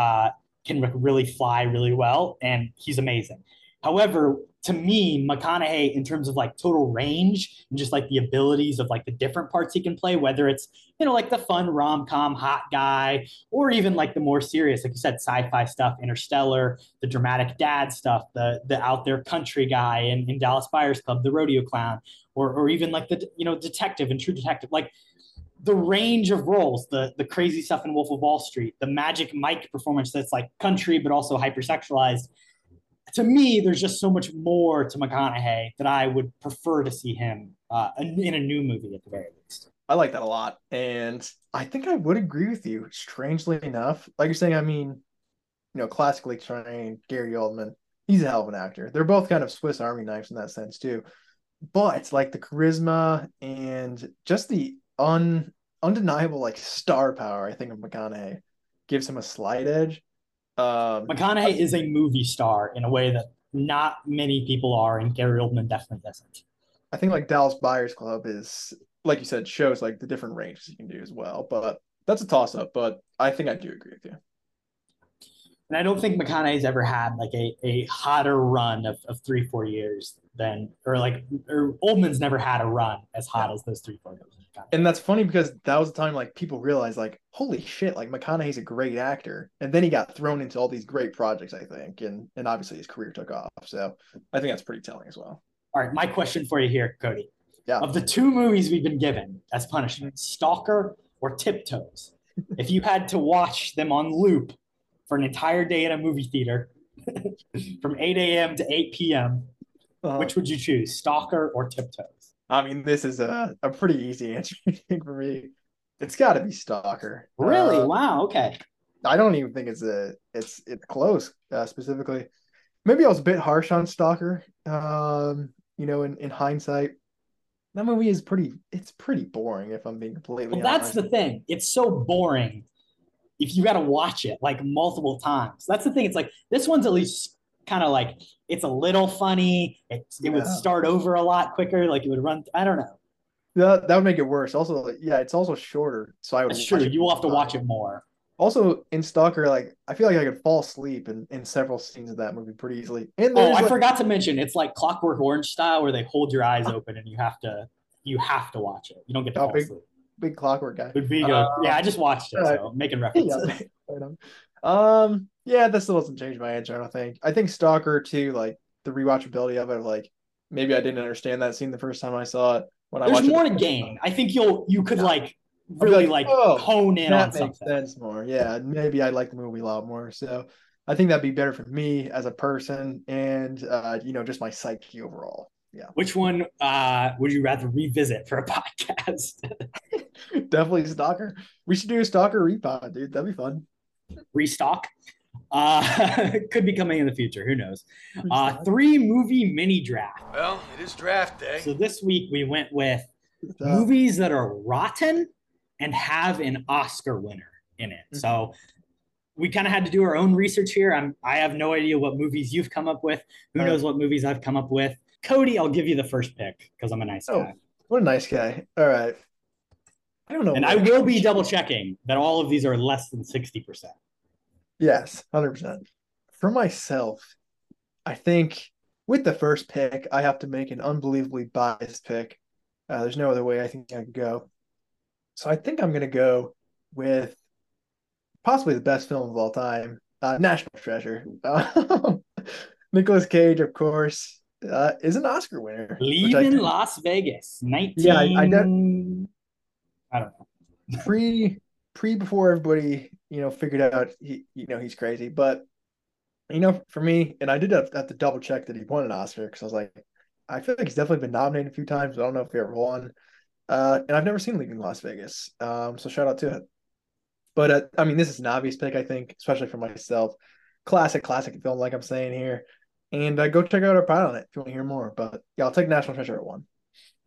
can really fly really well, and he's amazing. However, to me, McConaughey, in terms of like total range and just like the abilities of like the different parts he can play, whether it's, like the fun rom-com hot guy, or even like the more serious, like you said, sci-fi stuff, Interstellar, the dramatic dad stuff, the out there country guy in Dallas Buyers Club, the rodeo clown, or even like the, detective and True Detective, like the range of roles, the crazy stuff in Wolf of Wall Street, the Magic Mike performance that's like country, but also hypersexualized. To me, there's just so much more to McConaughey that I would prefer to see him in a new movie at the very least. I like that a lot. And I think I would agree with you, strangely enough. Like you're saying, I mean, classically trained Gary Oldman, he's a hell of an actor. They're both kind of Swiss Army knives in that sense too. But like the charisma and just the undeniable like star power, I think, of McConaughey gives him a slight edge. McConaughey is a movie star in a way that not many people are, and Gary Oldman definitely doesn't. I think like Dallas Buyers Club is, like you said, shows like the different ranges you can do as well, but that's a toss-up, but I think I do agree with you. And I don't think McConaughey's ever had like a hotter run of 3-4 years than Oldman's never had a run as hot as those 3-4 years. And that's funny because that was the time like people realized like, holy shit, like McConaughey's a great actor. And then he got thrown into all these great projects, I think. And obviously his career took off. So I think that's pretty telling as well. All right. My question for you here, Kody. Yeah. Of the 2 movies we've been given as punishment, Stalker or Tiptoes, if you had to watch them on loop for an entire day in a movie theater from 8 a.m. to 8 p.m., which would you choose, Stalker or Tiptoes? I mean, this is a pretty easy answer for me. It's got to be Stalker. Really? Wow. Okay. I don't even think it's close specifically. Maybe I was a bit harsh on Stalker. You know, in hindsight, that movie is pretty boring. If I'm being completely honest. Well, that's the thing. It's so boring. If you got to watch it like multiple times, that's the thing. It's like this one's at least kind of like it's a little funny. It would start over a lot quicker. Like it would run. I don't know. That would make it worse. Also, yeah, it's also shorter. So I would. That's true. You will have to watch it more. Also, in Stalker, like I feel like I could fall asleep in several scenes of that movie pretty easily. And I forgot to mention, it's like Clockwork Orange style, where they hold your eyes open and you have to watch it. You don't get to fall asleep. Big Clockwork guy. Yeah, I just watched it, so I'm making references. Yeah, this still doesn't change my answer. I don't think. I think Stalker too, like the rewatchability of it. Like maybe I didn't understand that scene the first time I saw it. When there's more to gain. I think you could like. Really like hone in on something. That makes sense more. Yeah, maybe I like the movie a lot more. So I think that'd be better for me as a person and, just my psyche overall. Yeah. Which one would you rather revisit for a podcast? Definitely Stalker. We should do a Stalker repod, dude. That'd be fun. Restock. Could be coming in the future. Who knows? Three movie mini draft. Well, it is draft day. So this week we went with movies that are rotten and have an Oscar winner in it. Mm-hmm. So we kind of had to do our own research here. I have no idea what movies you've come up with. Who knows what movies I've come up with. Kody, I'll give you the first pick because I'm a nice guy. What a nice guy. All right. I don't know. And I will be double checking that all of these are less than 60%. Yes, 100%. For myself, I think with the first pick, I have to make an unbelievably biased pick. There's no other way I think I could go. So I think I'm going to go with possibly the best film of all time, National Treasure. Nicolas Cage, of course, is an Oscar winner. Leaving Las Vegas, 19... Yeah, I don't know. Before everybody, figured out, he's crazy. But, for me, and I did have to double check that he won an Oscar because I was like, I feel like he's definitely been nominated a few times, but I don't know if he ever won. And I've never seen Leaving Las Vegas, so shout out to it. But, this is an obvious pick, I think, especially for myself. Classic film, like I'm saying here. And go check out our pod on it if you want to hear more. But, yeah, I'll take National Treasure at 1.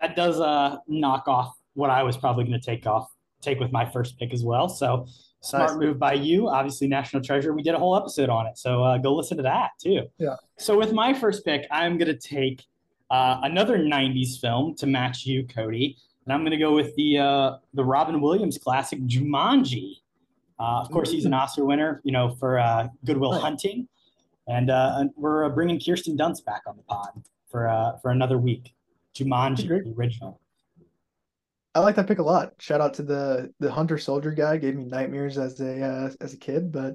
That does knock off what I was probably going to take with my first pick as well. So, smart move by you. Obviously, National Treasure. We did a whole episode on it, so go listen to that, too. Yeah. So, with my first pick, I'm going to take another 90s film to match you, Kody. And I'm going to go with the Robin Williams classic Jumanji. Of course, he's an Oscar winner, for Good Will Hunting. And we're bringing Kirsten Dunst back on the pod for another week. Jumanji, the original. I like that pick a lot. Shout out to the hunter soldier guy. Gave me nightmares as a kid, but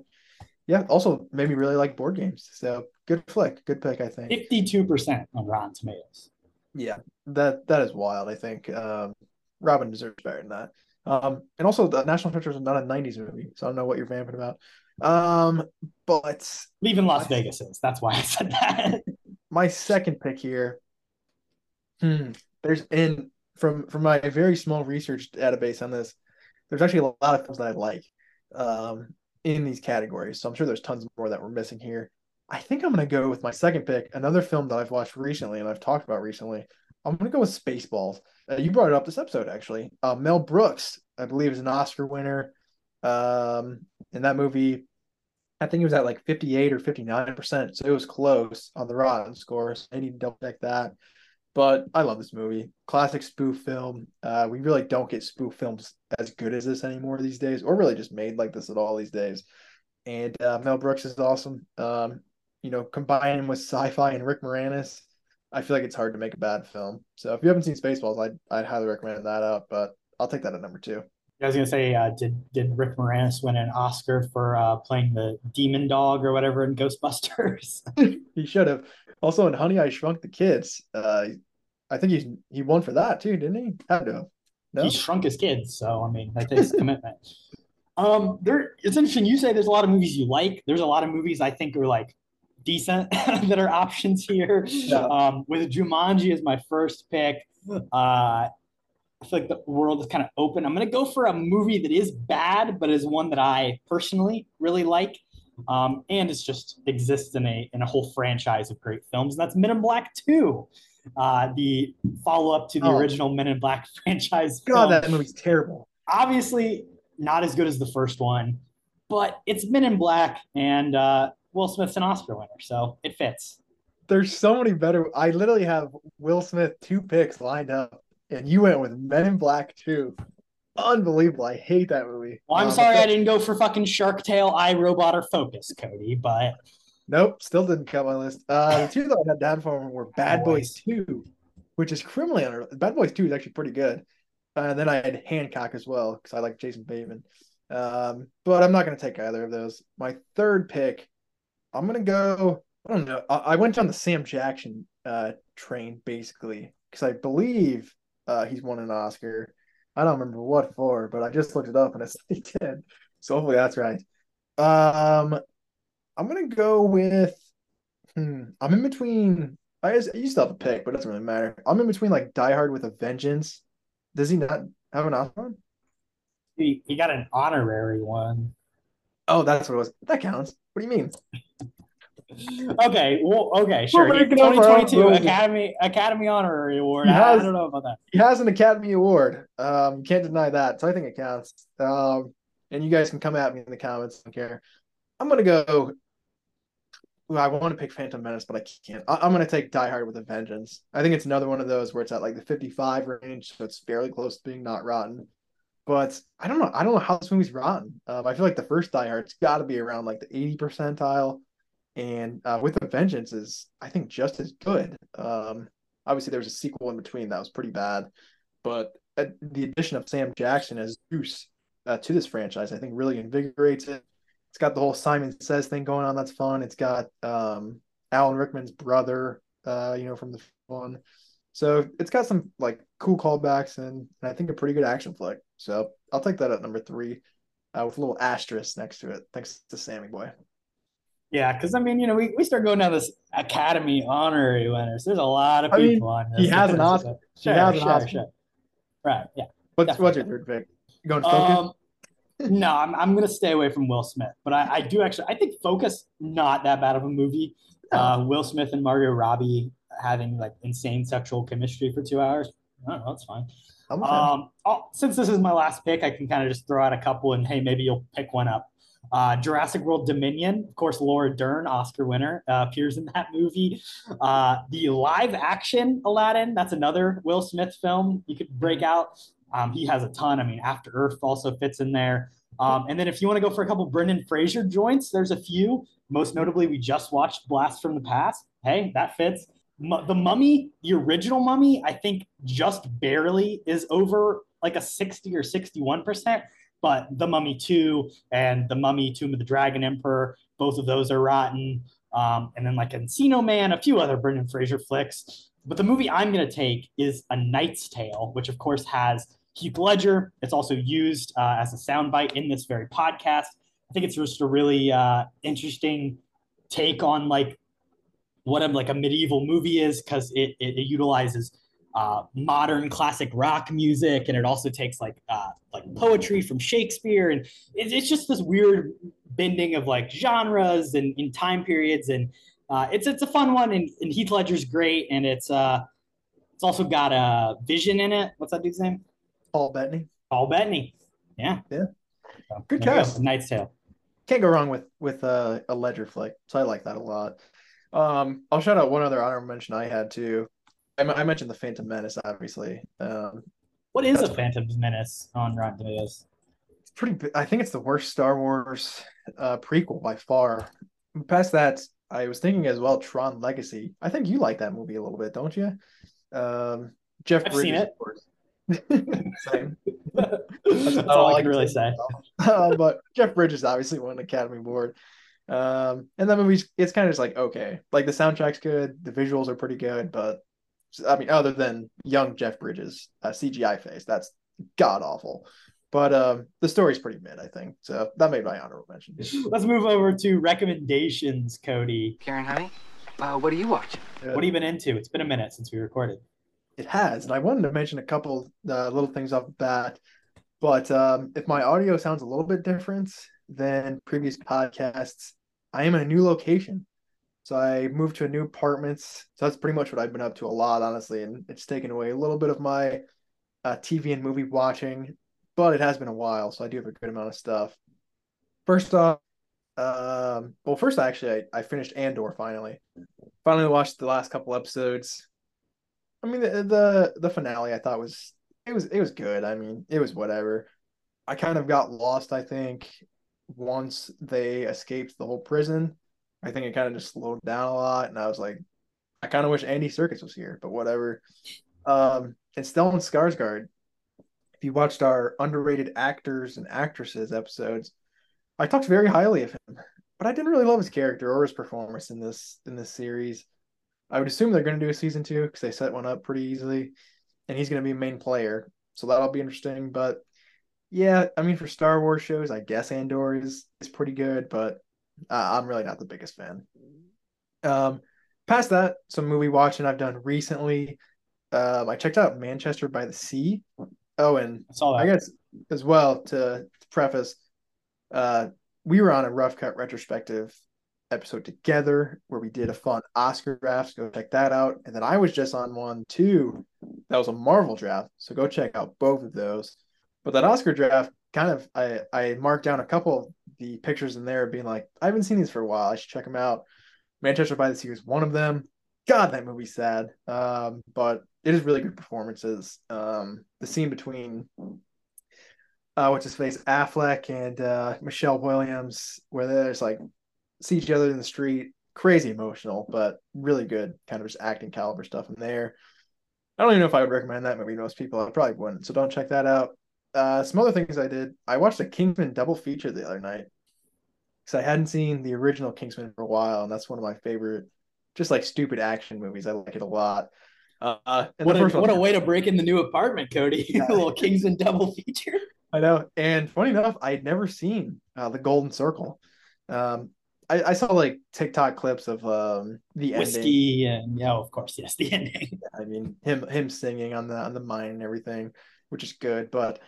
yeah, also made me really like board games. So good flick, good pick, I think. 52% on Rotten Tomatoes. Yeah, that is wild. I think Robin deserves better than that. And also, the National Treasure is not a 90s movie, so I don't know what you're vamping about. But Leaving Las Vegas is. That's why I said that. My second pick here. From my very small research database on this, there's actually a lot of films that I like in these categories. So I'm sure there's tons more that we're missing here. I think I'm going to go with my second pick, another film that I've watched recently and I've talked about recently. I'm going to go with Spaceballs. You brought it up this episode, actually. Mel Brooks, I believe, is an Oscar winner. In that movie, I think it was at like 58 or 59%. So it was close on the Rotten scores. I need to double check that. But I love this movie. Classic spoof film. We really don't get spoof films as good as this anymore these days, or really just made like this at all these days. And Mel Brooks is awesome. Combining with sci-fi and Rick Moranis, I feel like it's hard to make a bad film. So if you haven't seen Spaceballs, I'd highly recommend that out, but I'll take that at number 2. I was going to say, did Rick Moranis win an Oscar for playing the demon dog or whatever in Ghostbusters? He should have. Also in Honey, I Shrunk the Kids. I think he won for that too, didn't he? Had to. No? He shrunk his kids, so I mean, that takes commitment. It's interesting. You say there's a lot of movies you like. There's a lot of movies I think are like decent that are options here. Yeah. With Jumanji as my first pick, I feel like the world is kind of open. I'm going to go for a movie that is bad, but is one that I personally really like. And it's just exists in a whole franchise of great films. And that's Men in Black 2, the follow-up to the original Men in Black franchise. God, that movie's terrible. Obviously not as good as the first one, but it's Men in Black, and Will Smith's an Oscar winner, so it fits. There's so many better. I literally have Will Smith 2 picks lined up, and you went with Men in Black 2. Unbelievable. I hate that movie. Well, I'm sorry I didn't go for fucking Shark Tale, iRobot, or Focus, Kody, but... Nope, still didn't come on my list. The two that I had down for were Bad Boys 2, which is criminally under... Bad Boys 2 is actually pretty good. And then I had Hancock as well, because I like Jason Bateman. But I'm not going to take either of those. My third pick, I'm going to go... I don't know. I went on the Sam Jackson train, basically, because I believe he's won an Oscar. I don't remember what for, but I just looked it up and it's like 10. So hopefully that's right. I'm going to go with... I'm in between... I used to have a pick, but it doesn't really matter. I'm in between like Die Hard with a Vengeance. Does he not have an Oscar one? He got an honorary one. Oh, that's what it was. That counts. What do you mean? Okay, well, okay, sure. 2022 Academy Honorary Award. I don't know about that. He has an Academy Award. Can't deny that. So I think it counts. And you guys can come at me in the comments. I don't care. I'm gonna go. Well, I want to pick Phantom Menace, but I can't. I'm gonna take Die Hard with a Vengeance. I think it's another one of those where it's at like the 55 range, so it's fairly close to being not rotten. But I don't know. I don't know how this movie's rotten. I feel like the first Die Hard's got to be around like the 80 percentile. And With a Vengeance is, I think, just as good. Obviously, there was a sequel in between that was pretty bad. But the addition of Sam Jackson as Zeus to this franchise, I think, really invigorates it. It's got the whole Simon Says thing going on. That's fun. It's got Alan Rickman's brother, from the one. So it's got some, like, cool callbacks and I think a pretty good action flick. So I'll take that at number 3 with a little asterisk next to it. Thanks to Sammy Boy. Yeah, because, I mean, we start going down this Academy honorary winners. There's a lot of people on this. He has an Oscar. Sure. Right, yeah. What's your third pick? You going Focus? No, I'm going to stay away from Will Smith. But I do actually – I think Focus, not that bad of a movie. Will Smith and Margot Robbie having, like, insane sexual chemistry for 2 hours. I don't know. It's fine. Okay. Since this is my last pick, I can kind of just throw out a couple and, hey, maybe you'll pick one up. Jurassic World Dominion, of course, Laura Dern, Oscar winner, appears in that movie. The live-action Aladdin, that's another Will Smith film you could break out. He has a ton. I mean, After Earth also fits in there. And then if you want to go for a couple Brendan Fraser joints, there's a few. Most notably, we just watched Blast from the Past. Hey, that fits. The Mummy, the original Mummy, I think just barely is over like a 60 or 61%. But The Mummy 2 and The Mummy, Tomb of the Dragon Emperor, both of those are rotten. And then like Encino Man, a few other Brendan Fraser flicks. But the movie I'm going to take is A Knight's Tale, which of course has Heath Ledger. It's also used as a soundbite in this very podcast. I think it's just a really interesting take on like what a medieval movie is, because it utilizes modern classic rock music, and it also takes like poetry from Shakespeare, and it's just this weird bending of like genres and in time periods, and it's a fun one, and Heath Ledger's great, and it's also got a Vision in it. What's that dude's name? Paul Bettany. Yeah. So, good cast. A Knight's Tale. Can't go wrong with a Ledger flick, so I like that a lot. I'll shout out one other honorable mention I had too. I mentioned the Phantom Menace, obviously. What is a Phantom Menace on Rotten Tomatoes? It's pretty. I think it's the worst Star Wars prequel by far. Past that, I was thinking as well, Tron Legacy. I think you like that movie a little bit, don't you? Jeff Bridges, of course. Same. That's all I can really say. But Jeff Bridges obviously won an Academy Award. And that movie's it's kind of just like okay, like the soundtrack's good, the visuals are pretty good, but. I mean, other than young Jeff Bridges' CGI face, that's god awful. But the story's pretty mid, I think. So that made my honorable mention. Let's move over to recommendations, Kody. Karen, honey, what do you watch? What have you been into? It's been a minute since we recorded. It has, and I wanted to mention a couple little things off the bat. But if my audio sounds a little bit different than previous podcasts, I am in a new location. So I moved to a new apartment. So that's pretty much what I've been up to a lot, honestly. And it's taken away a little bit of my TV and movie watching. But it has been a while, so I do have a good amount of stuff. First off, I finished Andor finally. Finally watched the last couple episodes. I mean, the finale I thought was good. I mean, it was whatever. I kind of got lost, I think, once they escaped the whole prison. I think it kind of just slowed down a lot, and I was like, I kind of wish Andy Serkis was here, but whatever. And Stellan Skarsgård. If you watched our underrated actors and actresses episodes, I talked very highly of him, but I didn't really love his character or his performance in this series. I would assume they're going to do a season 2 because they set one up pretty easily, and he's going to be a main player, so that'll be interesting. But yeah, I mean, for Star Wars shows, I guess Andor is pretty good, but I'm really not the biggest fan. Past that, some movie watching I've done recently. I checked out Manchester by the Sea. Oh, and I guess as well to preface, we were on a Rough Cut Retrospective episode together where we did a fun Oscar draft. Go check that out. And then I was just on one too. That was a Marvel draft. So go check out both of those. But that Oscar draft, kind of, I marked down a couple of the pictures in there being like, I haven't seen these for a while. I should check them out. Manchester by the Sea was one of them. God, that movie's sad. But it is really good performances. The scene between Affleck and Michelle Williams, where they just like see each other in the street, crazy emotional, but really good kind of just acting caliber stuff in there. I don't even know if I would recommend that movie to most people. I probably wouldn't. So don't check that out. Some other things I did. I watched a Kingsman double feature the other night because I hadn't seen the original Kingsman for a while, and that's one of my favorite, just like stupid action movies. I like it a lot. What a way to break in the new apartment, Kody. Yeah. A little Kingsman double feature. I know. And funny enough, I had never seen The Golden Circle. I saw like TikTok clips of the whiskey ending. And yeah, of course, yes, the ending. I mean, him singing on the mine and everything, which is good, but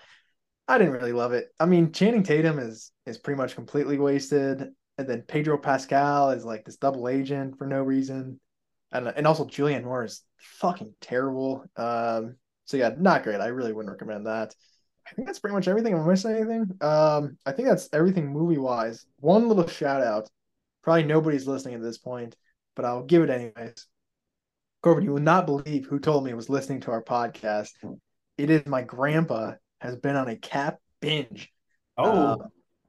I didn't really love it. I mean, Channing Tatum is pretty much completely wasted, and then Pedro Pascal is like this double agent for no reason. And also Julianne Moore is fucking terrible. So yeah, not great. I really wouldn't recommend that. I think that's pretty much everything. Am I missing anything? I think that's everything movie-wise. One little shout-out. Probably nobody's listening at this point, but I'll give it anyways. Corbin, you will not believe who told me was listening to our podcast. It is my grandpa has been on a Cap binge. Oh.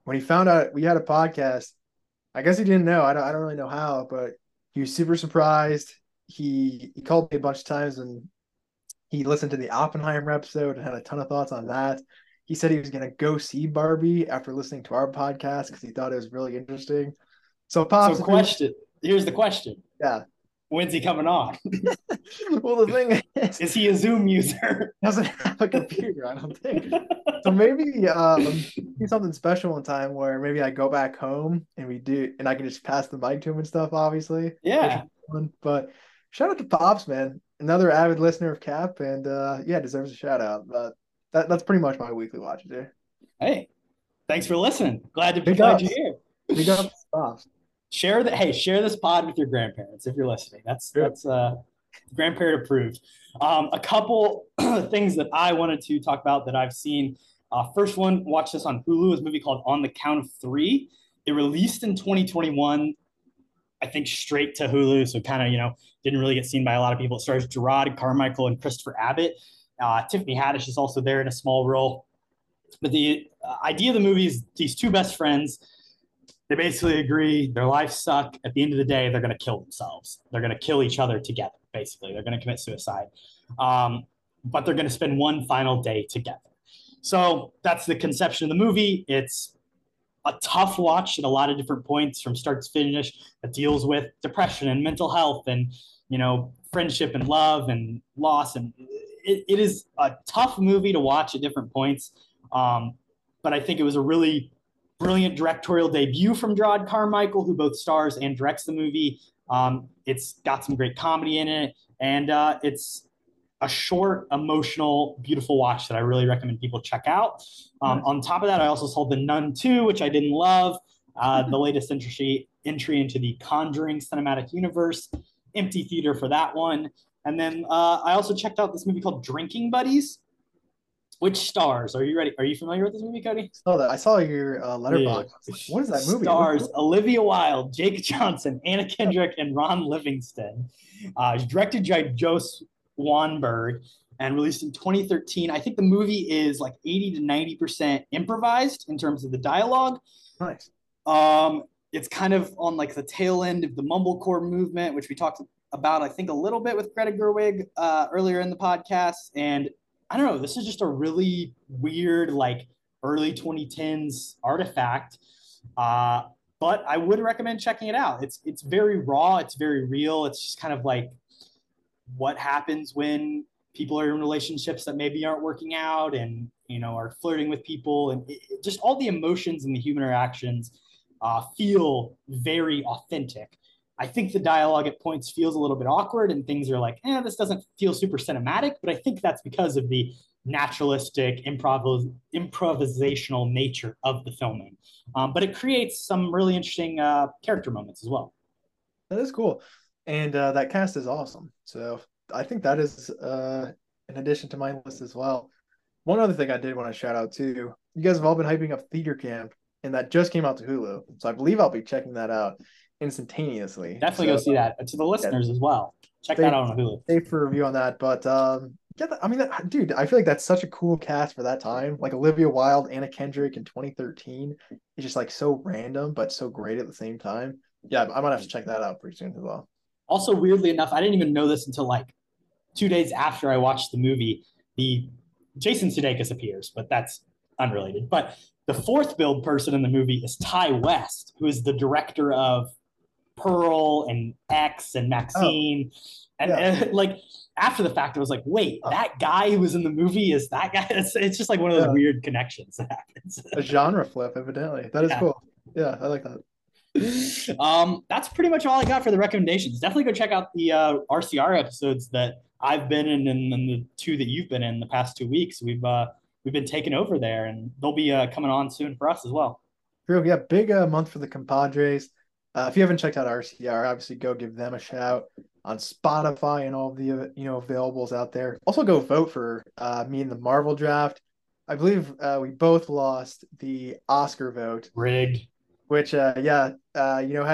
When he found out we had a podcast, I guess he didn't know. I don't really know how, but he was super surprised. He called me a bunch of times, and he listened to the Oppenheimer episode and had a ton of thoughts on that. He said he was going to go see Barbie after listening to our podcast because he thought it was really interesting. So, Pops, here's the question. Yeah. When's he coming on? Well, the thing is he a Zoom user? Doesn't have a computer, I don't think. So maybe do something special one time where maybe I go back home and we do, and I can just pass the mic to him and stuff, obviously. Yeah. But shout out to Pops, man. Another avid listener of Cap, and deserves a shout out. But that's pretty much my weekly watch there. Hey, thanks for listening. Glad you're here. Big up, Pops. Share this pod with your grandparents if you're listening. That's grandparent approved. A couple things that I wanted to talk about that I've seen. First one, watch this on Hulu. Is a movie called On the Count of Three. It released in 2021, I think, straight to Hulu. So kind of, didn't really get seen by a lot of people. It stars Gerard Carmichael and Christopher Abbott. Tiffany Haddish is also there in a small role. But the idea of the movie is these two best friends. They basically agree their lives suck. At the end of the day, they're going to kill themselves. They're going to kill each other together, basically. They're going to commit suicide. But they're going to spend one final day together. So that's the conception of the movie. It's a tough watch at a lot of different points from start to finish that deals with depression and mental health and, friendship and love and loss. And it is a tough movie to watch at different points. but I think it was a really brilliant directorial debut from Gerard Carmichael, who both stars and directs the movie. It's got some great comedy in it, and it's a short, emotional, beautiful watch that I really recommend people check out. On top of that, I also sold The Nun 2, which I didn't love, the latest entry into the Conjuring cinematic universe. Empty theater for that one. And then I also checked out this movie called Drinking Buddies, which stars, are you ready? Are you familiar with this movie, Kody? I saw your letterbox. Yeah. Like, what is that movie? Stars Olivia Wilde, Jake Johnson, Anna Kendrick, and Ron Livingston. Directed by Jose Weinberg and released in 2013. I think the movie is like 80 to 90% improvised in terms of the dialogue. Nice. It's kind of on like the tail end of the mumblecore movement, which we talked about, I think, a little bit with Greta Gerwig earlier in the podcast. And I don't know, this is just a really weird, like, early 2010s artifact. But I would recommend checking it out. It's very raw. It's very real. It's just kind of like what happens when people are in relationships that maybe aren't working out and, you know, are flirting with people. And just all the emotions and the human interactions feel very authentic. I think the dialogue at points feels a little bit awkward and things are like, this doesn't feel super cinematic, but I think that's because of the naturalistic, improvisational nature of the filming. But it creates some really interesting character moments as well. That is cool. And that cast is awesome. So I think that is in addition to my list as well. One other thing I did want to shout out to, you guys have all been hyping up Theater Camp, and that just came out to Hulu. So I believe I'll be checking that out instantaneously. Definitely go see that. To the listeners as well. Check that out on Hulu. Stay for a review on that. But dude, I feel like that's such a cool cast for that time. Like Olivia Wilde, Anna Kendrick in 2013. It's just like so random, but so great at the same time. Yeah, I might have to check that out pretty soon as well. Also, weirdly enough, I didn't even know this until like 2 days after I watched the movie. The Jason Sudeikis appears, but that's unrelated. But the fourth build person in the movie is Ty West, who is the director of Pearl and X and Maxine. And like after the fact, I was like, wait, that guy who was in the movie is that guy? It's just like one of those weird connections that happens. A genre flip, evidently. That is cool. Yeah, I like that. That's pretty much all I got for the recommendations. Definitely go check out the RCR episodes that I've been in and the two that you've been in the past 2 weeks. We've been taking over there, and they'll be coming on soon for us as well. True, yeah, big month for the compadres. If you haven't checked out RCR, obviously go give them a shout on Spotify and all the availables out there. Also go vote for me in the Marvel draft. I believe we both lost the Oscar vote. Rigged. Which, had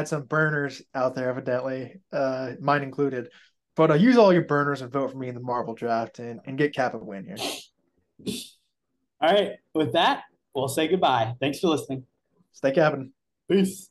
some burners out there, evidently, mine included. But use all your burners and vote for me in the Marvel draft and get Cap a win here. All right. With that, we'll say goodbye. Thanks for listening. Stay capping. Peace.